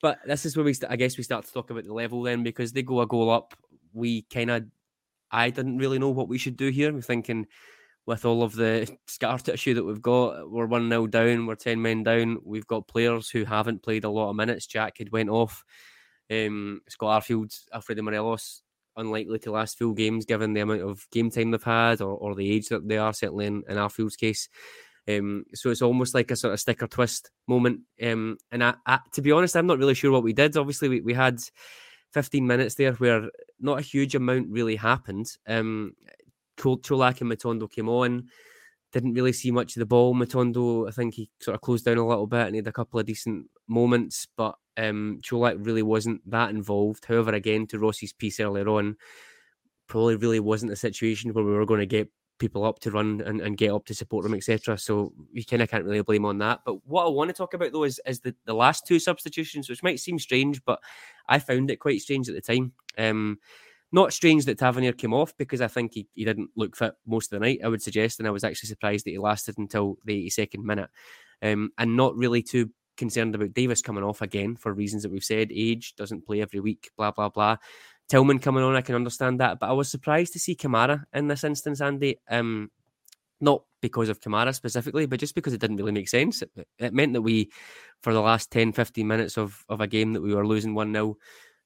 But this is where we, st- I guess, we start to talk about the level then, because they go a goal up. We kind of, I didn't really know what we should do here. We're thinking, with all of the scar tissue that we've got, we're one nil down, we're ten men down. We've got players who haven't played a lot of minutes. Jack had went off. Um, Scott Arfield, Alfredo Morelos, unlikely to last full games given the amount of game time they've had or, or the age that they are, certainly in, in Arfield's case. Um, so it's almost like a sort of sticker twist moment. Um, and I, I, to be honest, I'm not really sure what we did. Obviously, we, we had fifteen minutes there where not a huge amount really happened. Um, Cholak and Matondo came on, didn't really see much of the ball. Matondo, I think he sort of closed down a little bit and he had a couple of decent moments, but Um, Cholak really wasn't that involved. However, again, to Rossi's piece earlier on, probably really wasn't a situation where we were going to get people up to run and, and get up to support them, et cetera. So you kind of can't really blame on that. But what I want to talk about, though, is, is the, the last two substitutions, which might seem strange, but I found it quite strange at the time. Um, not strange that Tavernier came off, because I think he, he didn't look fit most of the night, I would suggest, and I was actually surprised that he lasted until the eighty-second minute. Um, and not really too concerned about Davies coming off again for reasons that we've said, age, doesn't play every week, blah, blah, blah. Tillman coming on, I can understand that, but I was surprised to see Kamara in this instance, Andy. Um, not because of Kamara specifically, but just because it didn't really make sense. It, it meant that we, for the last ten, fifteen minutes of, of a game that we were losing one nil,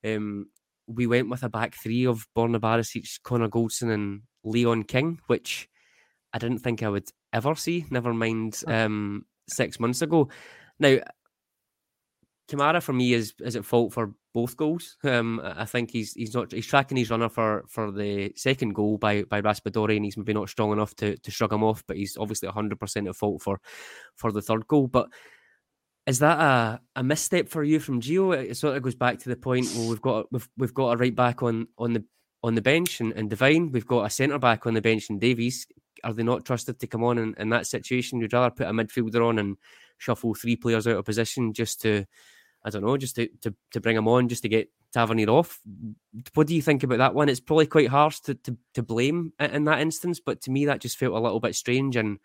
um, we went with a back three of Borna Barisic, Connor Goldson and Leon King, which I didn't think I would ever see, never mind um, six months ago. Now, Kamara for me is is at fault for both goals. Um, I think he's he's not he's tracking his runner for, for the second goal by by Raspadori, and he's maybe not strong enough to to shrug him off. But he's obviously one hundred percent at fault for for the third goal. But is that a, a misstep for you from Gio? It sort of goes back to the point where we've got we've we've got a right back on on the on the bench and, and Devine. We've got a centre back on the bench and Davies. Are they not trusted to come on in, in that situation? You'd rather put a midfielder on and shuffle three players out of position just to, I don't know, just to, to, to bring them on, just to get Tavernier off. What do you think about that one? It's probably quite harsh to, to, to blame in that instance, but to me that just felt a little bit strange, and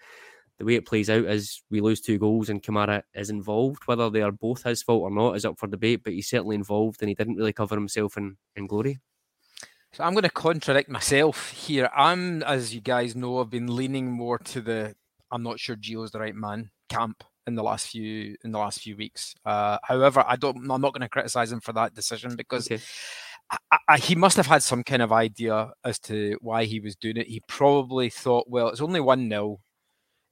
the way it plays out is we lose two goals and Kamara is involved. Whether they are both his fault or not is up for debate, but he's certainly involved and he didn't really cover himself in, in glory. So I'm going to contradict myself here. I'm, as you guys know, I've been leaning more to the I'm not sure Gio's the right man camp in the last few in the last few weeks. Uh, however, I don't. I'm not going to criticise him for that decision because okay. I, I, he must have had some kind of idea as to why he was doing it. He probably thought, well, it's only one nil.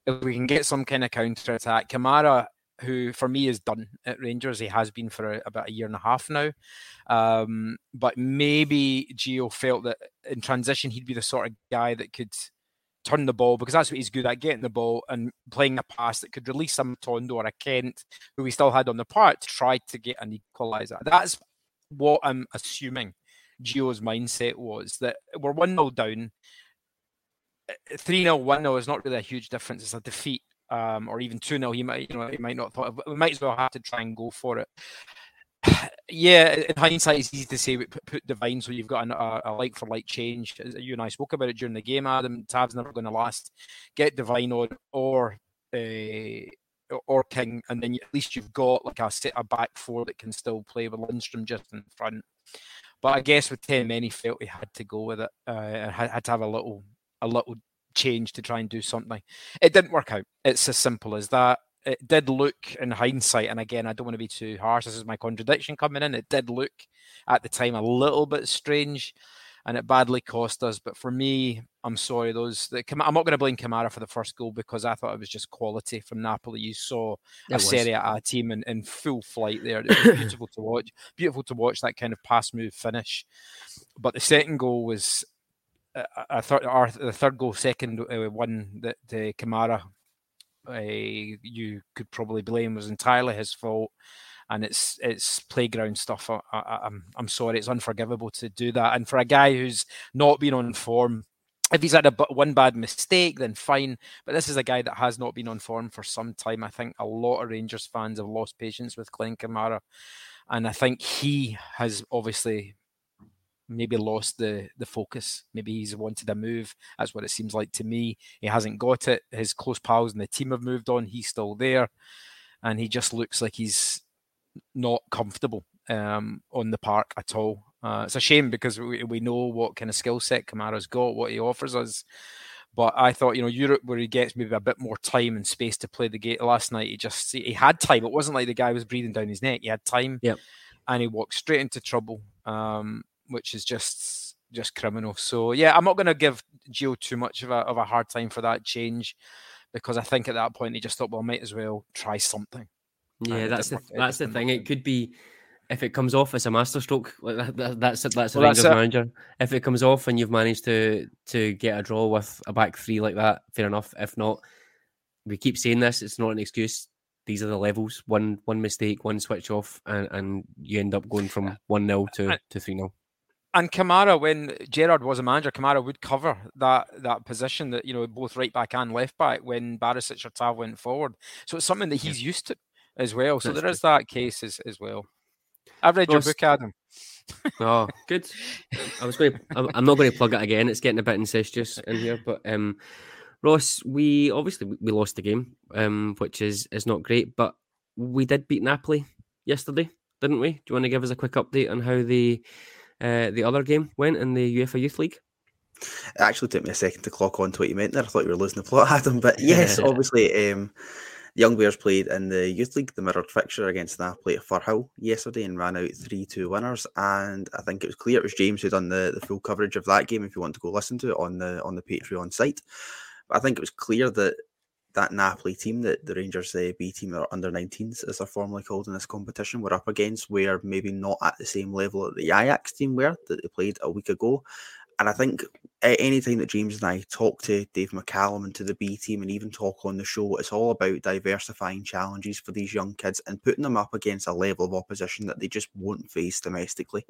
If we can get some kind of counter attack, Kamara, who for me is done at Rangers, he has been for a, about a year and a half now. Um, but maybe Gio felt that in transition he'd be the sort of guy that could turn the ball, because that's what he's good at, getting the ball and playing a pass that could release some Tondo or a Kent, who we still had on the part, to try to get an equaliser. That's what I'm assuming Gio's mindset was, that we're one nil down. three nil, one nil is not really a huge difference. It's a defeat, um, or even two nil. He might, you know, he might not thought of, but we might as well have to try and go for it. Yeah, in hindsight, it's easy to say put, put Devine, so you've got an, a, a like for like change. You and I spoke about it during the game, Adam. Tav's never going to last. Get Devine on or uh, or King, and then at least you've got like a set a back four that can still play with Lundstram just in front. But I guess with ten men, he felt he had to go with it. Uh, had, had to have a little. a little change to try and do something. It didn't work out. It's as simple as that. It did look in hindsight, and again, I don't want to be too harsh. This is my contradiction coming in. It did look at the time a little bit strange, and it badly cost us. But for me, I'm sorry, those. The, I'm not going to blame Kamara for the first goal, because I thought it was just quality from Napoli. You saw it a was. Serie A team in, in full flight there. It was beautiful to watch. Beautiful to watch that kind of pass, move, finish. But the second goal was. I thought our the third goal, second uh, one that uh, Kamara, uh, you could probably blame, was entirely his fault, and it's it's playground stuff. I, I, I'm I'm sorry, it's unforgivable to do that. And for a guy who's not been on form, if he's had a one bad mistake, then fine. But this is a guy that has not been on form for some time. I think a lot of Rangers fans have lost patience with Glenn Kamara, and I think he has obviously. Maybe lost the the focus. Maybe he's wanted a move. That's what it seems like to me. He hasn't got it. His close pals in the team have moved on. He's still there, and he just looks like he's not comfortable um, on the park at all. Uh, it's a shame, because we we know what kind of skill set Kamara's got, what he offers us. But I thought, you know, Europe, where he gets maybe a bit more time and space to play the game. Last night, he just he had time. It wasn't like the guy was breathing down his neck. He had time, yep. And he walked straight into trouble. Um, which is just just criminal. So, yeah, I'm not going to give Gio too much of a of a hard time for that change, because I think at that point he just thought, well, might as well try something. Yeah, that's the that's the thing. It could be, if it comes off as a masterstroke, like that, that, that's it, that's well, a Rangers that's manager. If it comes off and you've managed to to get a draw with a back three like that, fair enough. If not, we keep saying this, it's not an excuse. These are the levels. One one mistake, one switch off, and, and you end up going from one nil to, to three nil. And Kamara, when Gerrard was a manager, Kamara would cover that that position that, you know, both right back and left back, when Barisic or Tav went forward. So it's something that he's yeah. used to as well. So That's there good. Is that case as, as well. I've read Ross, your book, Adam. Oh, good. I was going. To, I'm, I'm not going to plug it again. It's getting a bit incestuous in here. But um, Ross, we obviously we lost the game, um, which is is not great. But we did beat Napoli yesterday, didn't we? Do you want to give us a quick update on how the Uh, the other game went in the UEFA Youth League? It actually took me a second to clock on to what you meant there. I thought you were losing the plot, Adam. But yes, obviously, um, the Young Bears played in the Youth League, the mirrored fixture against Napoli at Firhill yesterday, and ran out three two winners. And I think it was clear it was James who done the, the full coverage of that game, if you want to go listen to it, on the on the Patreon site. But I think it was clear that that Napoli team, that the Rangers uh, B team, or under nineteens as they're formally called in this competition, were up against, were maybe not at the same level that the Ajax team were that they played a week ago. And I think at any time that James and I talk to Dave McCallum and to the B team and even talk on the show, it's all about diversifying challenges for these young kids and putting them up against a level of opposition that they just won't face domestically.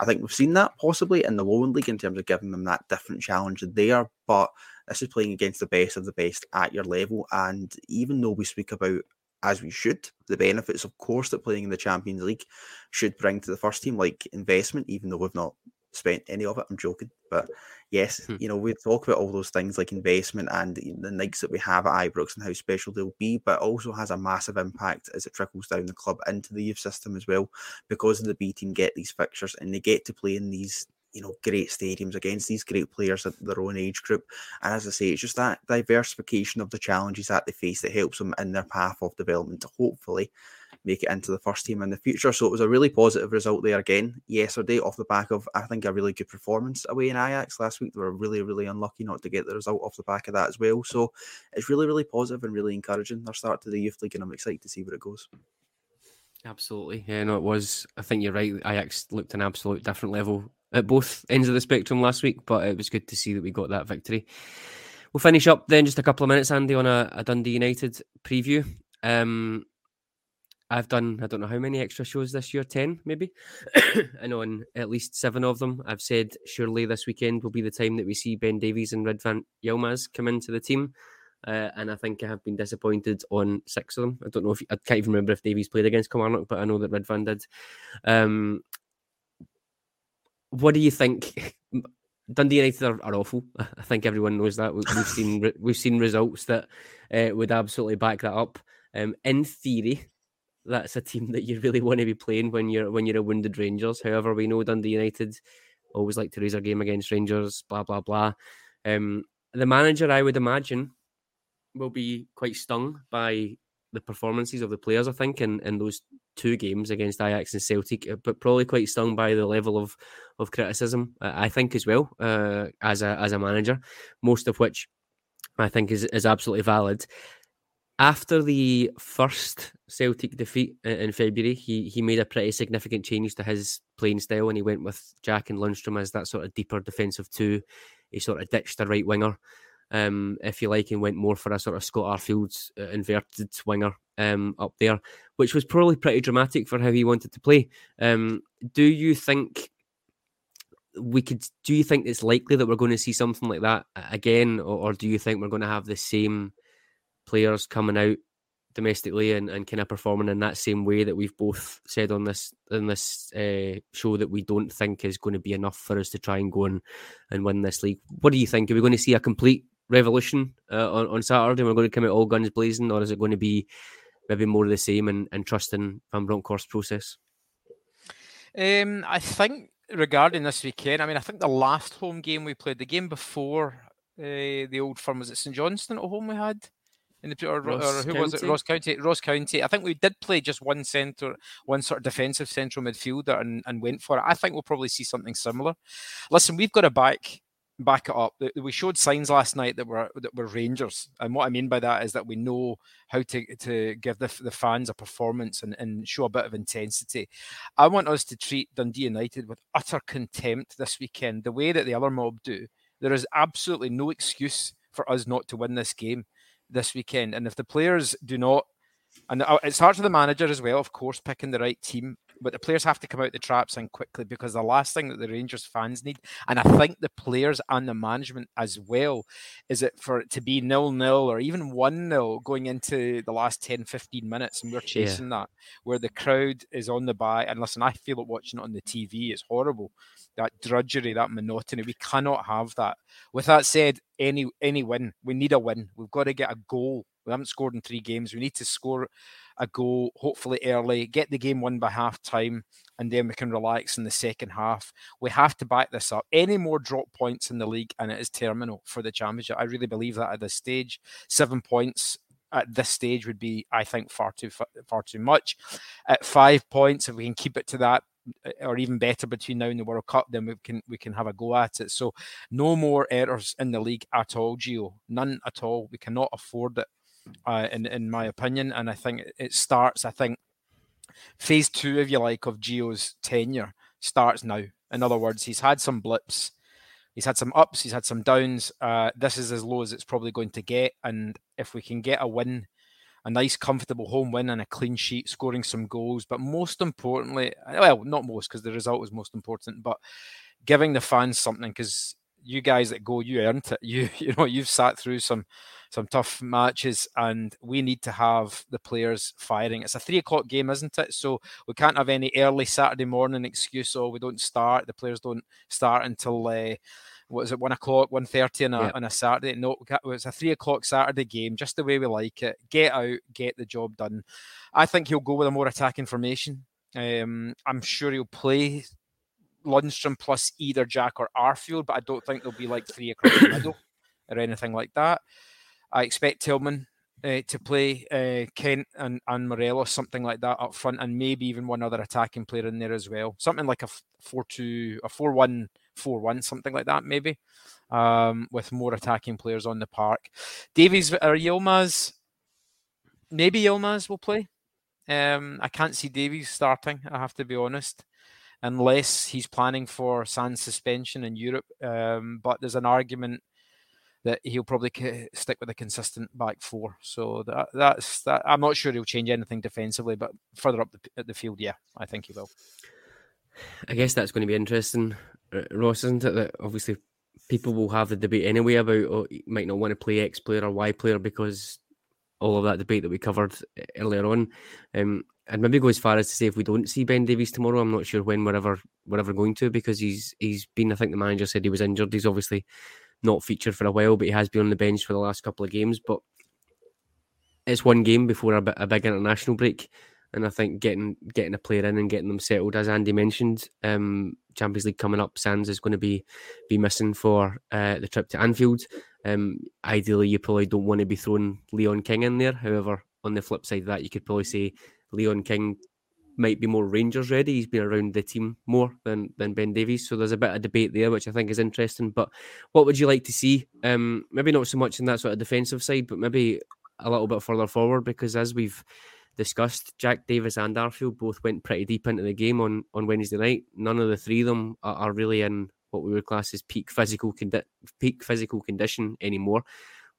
I think we've seen that possibly in the Lowland League in terms of giving them that different challenge there, but this is playing against the best of the best at your level. And even though we speak about, as we should, the benefits, of course, that playing in the Champions League should bring to the first team, like investment, even though we've not spent any of it, I'm joking, but yes, hmm. you know, we talk about all those things like investment and the nights that we have at Ibrox and how special they'll be, but it also has a massive impact as it trickles down the club into the youth system as well, because the B team get these fixtures and they get to play in these, you know, great stadiums against these great players at their own age group. And as I say, it's just that diversification of the challenges that they face that helps them in their path of development to hopefully make it into the first team in the future. So it was a really positive result there again yesterday off the back of, I think, a really good performance away in Ajax last week. They were really, really unlucky not to get the result off the back of that as well. So it's really, really positive and really encouraging, their start to the Youth League, and I'm excited to see where it goes. Absolutely. Yeah, no, it was. I think you're right. Ajax looked an absolute different level at both ends of the spectrum last week, but it was good to see that we got that victory. We'll finish up then just a couple of minutes, Andy, on a, a Dundee United preview. Um... I've done, I don't know how many extra shows this year, ten maybe, and on at least seven of them, I've said surely this weekend will be the time that we see Ben Davies and Ridvan Yelmaz come into the team, uh, and I think I have been disappointed on six of them. I don't know if, I can't even remember if Davies played against Kilmarnock, but I know that Ridvan did. Um, what do you think? Dundee United are, are awful. I think everyone knows that. We've seen we've seen results that uh, would absolutely back that up. Um, in theory, that's a team that you really want to be playing when you're when you're a wounded Rangers. However, we know Dundee United always like to raise our game against Rangers, blah, blah, blah. Um, the manager, I would imagine, will be quite stung by the performances of the players, I think, in, in those two games against Ajax and Celtic, but probably quite stung by the level of, of criticism, I think, as well, uh, as a as a manager, most of which I think is, is absolutely valid. After the first Celtic defeat in February, he he made a pretty significant change to his playing style, and he went with Jack and Lundstram as that sort of deeper defensive two. He sort of ditched a right winger, um, if you like, and went more for a sort of Scott Arfield uh, inverted winger um, up there, which was probably pretty dramatic for how he wanted to play. Um, do you think we could? Do you think it's likely that we're going to see something like that again, or, or do you think we're going to have the same players coming out domestically and, and kind of performing in that same way that we've both said on this in this uh, show that we don't think is going to be enough for us to try and go and, and win this league? What do you think? Are we going to see a complete revolution uh, on, on Saturday and we're going to come out all guns blazing, or is it going to be maybe more of the same and, and trust in Van Bronckhorst's process? Um, I think regarding this weekend, I mean, I think the last home game we played, the game before uh, the Old Firm, was it Saint Johnston at home we had? In the, or, or who County. was it? Ross County. Ross County. I think we did play just one centre, one sort of defensive central midfielder, and, and went for it. I think we'll probably see something similar. Listen, we've got to back back it up. We showed signs last night that we're that we're Rangers, and what I mean by that is that we know how to to give the the fans a performance and, and show a bit of intensity. I want us to treat Dundee United with utter contempt this weekend, the way that the other mob do. There is absolutely no excuse for us not to win this game this weekend, and if the players do not, and it's hard for the manager as well, of course, picking the right team, but the players have to come out the traps and quickly, because the last thing that the Rangers fans need, and I think the players and the management as well, is it for it to be nil-nil or even one-nil going into the last ten, fifteen minutes, and we're chasing yeah. that, where the crowd is on the bye, and listen, I feel it watching it on the T V, it's horrible, that drudgery, that monotony, we cannot have that. With that said, any any win, we need a win, we've got to get a goal. We haven't scored in three games. We need to score a goal, hopefully early, get the game won by half time, and then we can relax in the second half. We have to back this up. Any more drop points in the league, and it is terminal for the championship. I really believe that at this stage. Seven points at this stage would be, I think, far too far too much. At five points, if we can keep it to that, or even better between now and the World Cup, then we can we can have a go at it. So no more errors in the league at all, Gio. None at all. We cannot afford it, uh, in, in my opinion. And I think it starts, I think, phase two, if you like, of Gio's tenure starts now. In other words, he's had some blips. He's had some ups. He's had some downs. Uh, this is as low as it's probably going to get. And if we can get a win, a nice, comfortable home win and a clean sheet, scoring some goals. But most importantly, well, not most, because the result was most important, but giving the fans something, because you guys that go, you earned it. You you know, you've sat through some some tough matches, and we need to have the players firing. It's a three o'clock game, isn't it? So we can't have any early Saturday morning excuse, oh, we don't start, the players don't start until... Uh, What is it, one o'clock, one thirty on a, yeah. on a Saturday? No, it's a three o'clock Saturday game, just the way we like it. Get out, get the job done. I think he'll go with a more attacking formation. Um, I'm sure he'll play Lundstram plus either Jack or Arfield, but I don't think there'll be like three across the middle or anything like that. I expect Tillman uh, to play uh, Kent and, and Morelos, something like that up front, and maybe even one other attacking player in there as well. Something like a four two, a four one, four one, something like that, maybe, um, with more attacking players on the park. Davies or Yelmaz, maybe Yelmaz will play. Um, I can't see Davies starting, I have to be honest, unless he's planning for Sands' suspension in Europe. Um, but there's an argument that he'll probably c- stick with a consistent back four. So that, that's that. I'm not sure he'll change anything defensively, but further up the, the field, yeah, I think he will. I guess that's going to be interesting, Ross, isn't it? That obviously people will have the debate anyway about, oh, you might not want to play X player or Y player, because all of that debate that we covered earlier on. Um, I'd maybe go as far as to say, if we don't see Ben Davies tomorrow, I'm not sure when we're ever, we're ever going to, because he's he's been, I think the manager said he was injured. He's obviously not featured for a while, but he has been on the bench for the last couple of games. But it's one game before a, a big international break. And I think getting getting a player in and getting them settled, as Andy mentioned, um, Champions League coming up, Sands is going to be be missing for uh, the trip to Anfield. Um, ideally, you probably don't want to be throwing Leon King in there. However, on the flip side of that, you could probably say Leon King might be more Rangers ready. He's been around the team more than than Ben Davies. So there's a bit of debate there, which I think is interesting. But what would you like to see? Um, maybe not so much in that sort of defensive side, but maybe a little bit further forward, because as we've discussed, Jack Davis and Arfield both went pretty deep into the game on, on Wednesday night. None of the three of them are, are really in what we would class as peak physical condi- peak physical condition anymore.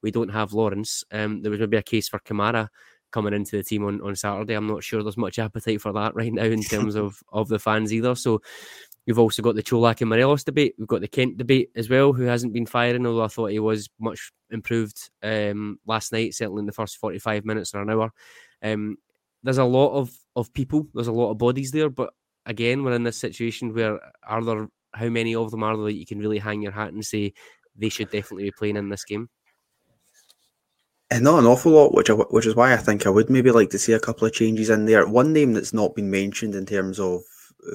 We don't have Lawrence. Um, there was maybe a case for Kamara coming into the team on, on Saturday. I'm not sure there's much appetite for that right now in terms of, of the fans either. So you've also got the Cholak and Morelos debate. We've got the Kent debate as well, who hasn't been firing, although I thought he was much improved um, last night, certainly in the first forty-five minutes or an hour. Um, There's a lot of, of people, there's a lot of bodies there, but again, we're in this situation where are there, how many of them are there that you can really hang your hat and say they should definitely be playing in this game? And not an awful lot, which I, which is why I think I would maybe like to see a couple of changes in there. One name that's not been mentioned in terms of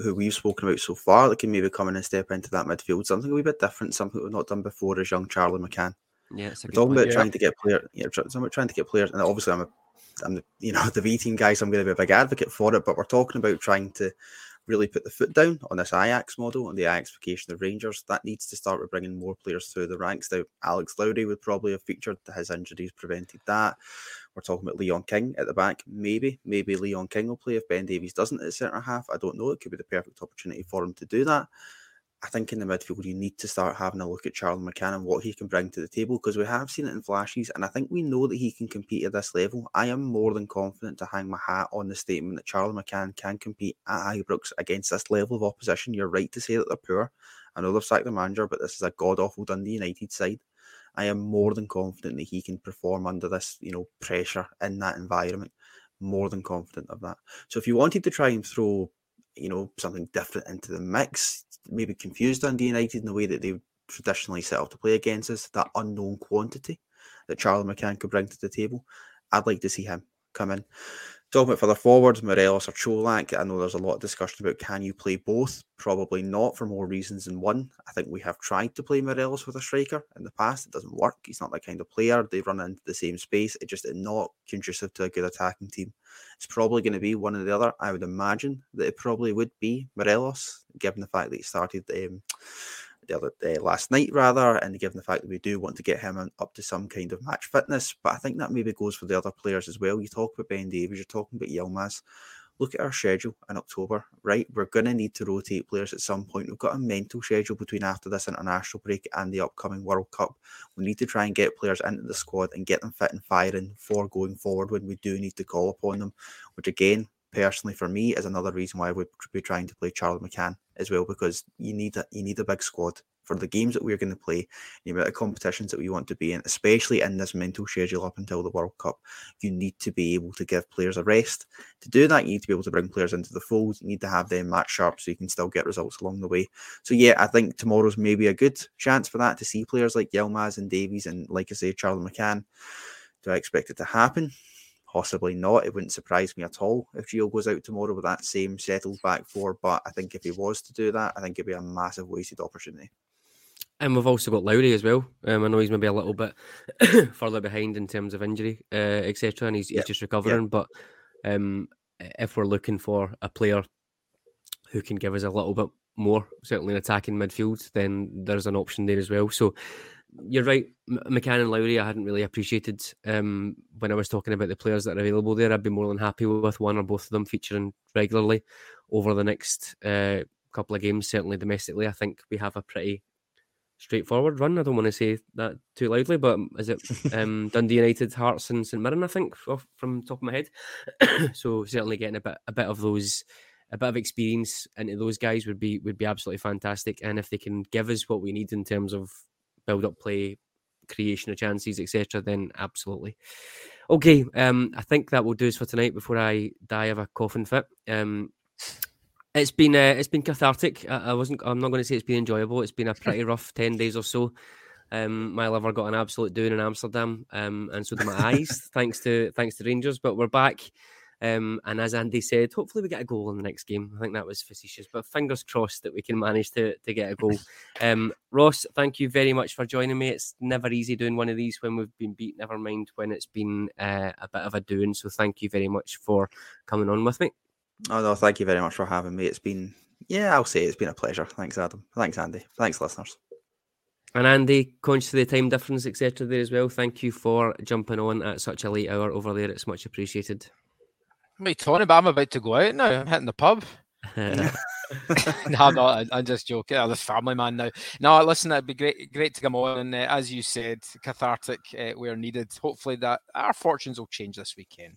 who we've spoken about so far that can maybe come in and step into that midfield, something a wee bit different, something we've not done before, is young Charlie McCann. Yeah, it's a we're good talking point. About yeah. trying to get player, yeah, about trying to get players, and obviously I'm a I'm, you know, the V team guy, so I'm going to be a big advocate for it, but we're talking about trying to really put the foot down on this Ajax model and the Ajaxification of Rangers. That needs to start with bringing more players through the ranks. Now, Alex Lowry would probably have featured, his injuries prevented that. We're talking about Leon King at the back. Maybe, maybe Leon King will play if Ben Davies doesn't at centre half. I don't know. It could be the perfect opportunity for him to do that. I think in the midfield, you need to start having a look at Charlie McCann and what he can bring to the table, because we have seen it in flashes, and I think we know that he can compete at this level. I am more than confident to hang my hat on the statement that Charlie McCann can compete at Ibrox against this level of opposition. You're right to say that they're poor. I know they've sacked the manager, but this is a god-awful Dundee United side. I am more than confident that he can perform under this, you know, pressure in that environment. More than confident of that. So if you wanted to try and throw, you know, something different into the mix, maybe confused Dundee United in the way that they traditionally set up to play against us, that unknown quantity that Charlie McCann could bring to the table, I'd like to see him come in. Talking about further forwards, Morelos or Cholak, I know there's a lot of discussion about can you play both? Probably not for more reasons than one. I think we have tried to play Morelos with a striker in the past. It doesn't work. He's not that kind of player. They run into the same space. It just is not conducive to a good attacking team. It's probably going to be one or the other. I would imagine that it probably would be Morelos, given the fact that he started um, the other day, last night rather, and given the fact that we do want to get him up to some kind of match fitness. But I think that maybe goes for the other players as well. You talk about Ben Davies, you're talking about Yelmaz. Look at our schedule in October, right? We're going to need to rotate players at some point. We've got a mental schedule between after this international break and the upcoming World Cup. We need to try and get players into the squad and get them fit and firing for going forward when we do need to call upon them, which again, personally, for me, is another reason why we'd be trying to play Charlie McCann as well, because you need a, you need a big squad for the games that we're going to play, the amount of competitions that we want to be in, especially in this mental schedule up until the World Cup. You need to be able to give players a rest. To do that, you need to be able to bring players into the fold. You need to have them match sharp so you can still get results along the way. So yeah, I think tomorrow's maybe a good chance for that, to see players like Yelmaz and Davies and, like I say, Charlie McCann. Do I expect it to happen? Possibly not. It wouldn't surprise me at all if Gio goes out tomorrow with that same settled back four, but I think if he was to do that, I think it'd be a massive wasted opportunity. And we've also got Lowry as well. Um, I know he's maybe a little bit further behind in terms of injury, uh, et cetera, and he's, yep. he's just recovering. Yep. But um, if we're looking for a player who can give us a little bit more, certainly in attacking midfield, then there's an option there as well. So you're right, McCann and Lowry, I hadn't really appreciated um, when I was talking about the players that are available there. I'd be more than happy with one or both of them featuring regularly over the next uh, couple of games, certainly domestically. I think we have a pretty straightforward run. I don't want to say that too loudly, but is it um, Dundee United, Hearts and St Mirren, I think, off, from top of my head. So certainly getting a bit, a bit of those, a bit of experience into those guys would be would be absolutely fantastic. And if they can give us what we need in terms of build-up play, creation of chances, et cetera, then absolutely. Okay, um, I think that will do us for tonight before I die of a coughing fit. Um, It's been uh, it's been cathartic. I, I wasn't. I'm not going to say it's been enjoyable. It's been a pretty rough ten days or so. Um, my lover got an absolute doing in Amsterdam, um, and so did my eyes. Thanks to thanks to Rangers, but we're back. Um, and as Andy said, hopefully we get a goal in the next game. I think that was facetious, but fingers crossed that we can manage to to get a goal. Um, Ross, thank you very much for joining me. It's never easy doing one of these when we've been beat. Never mind when it's been uh, a bit of a doing. So thank you very much for coming on with me. Oh, no, thank you very much for having me. It's been, yeah, I'll say it's been a pleasure. Thanks, Adam. Thanks, Andy. Thanks, listeners. And Andy, conscious of the time difference, et cetera there as well, thank you for jumping on at such a late hour over there. It's much appreciated. Me, Tony, but I'm about to go out now. I'm hitting the pub. no, I'm not. I'm just joking. I'm a family man now. No, listen, it'd be great, great to come on. And uh, as you said, cathartic uh, where needed. Hopefully that our fortunes will change this weekend.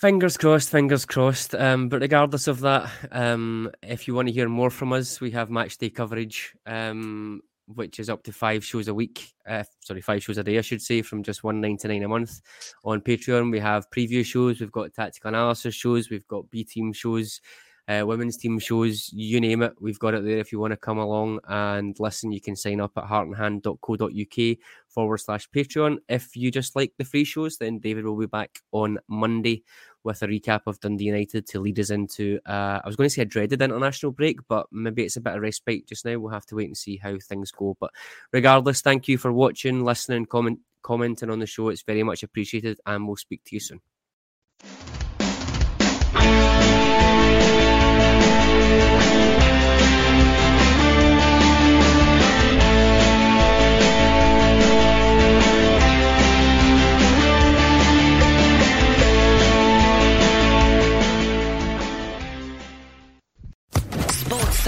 Fingers crossed, fingers crossed. Um, but regardless of that, um, if you want to hear more from us, we have match day coverage, um, which is up to five shows a week. Uh, sorry, five shows a day, I should say, from just one pound ninety-nine a month. On Patreon, we have preview shows, we've got tactical analysis shows, we've got B-team shows, uh, women's team shows, you name it. We've got it there. If you want to come along and listen, you can sign up at heartandhand.co.uk forward slash Patreon. If you just like the free shows, then David will be back on Monday with a recap of Dundee United to lead us into, uh, I was going to say a dreaded international break, but maybe it's a bit of respite just now. We'll have to wait and see how things go. But regardless, thank you for watching, listening, comment, commenting on the show. It's very much appreciated, and we'll speak to you soon.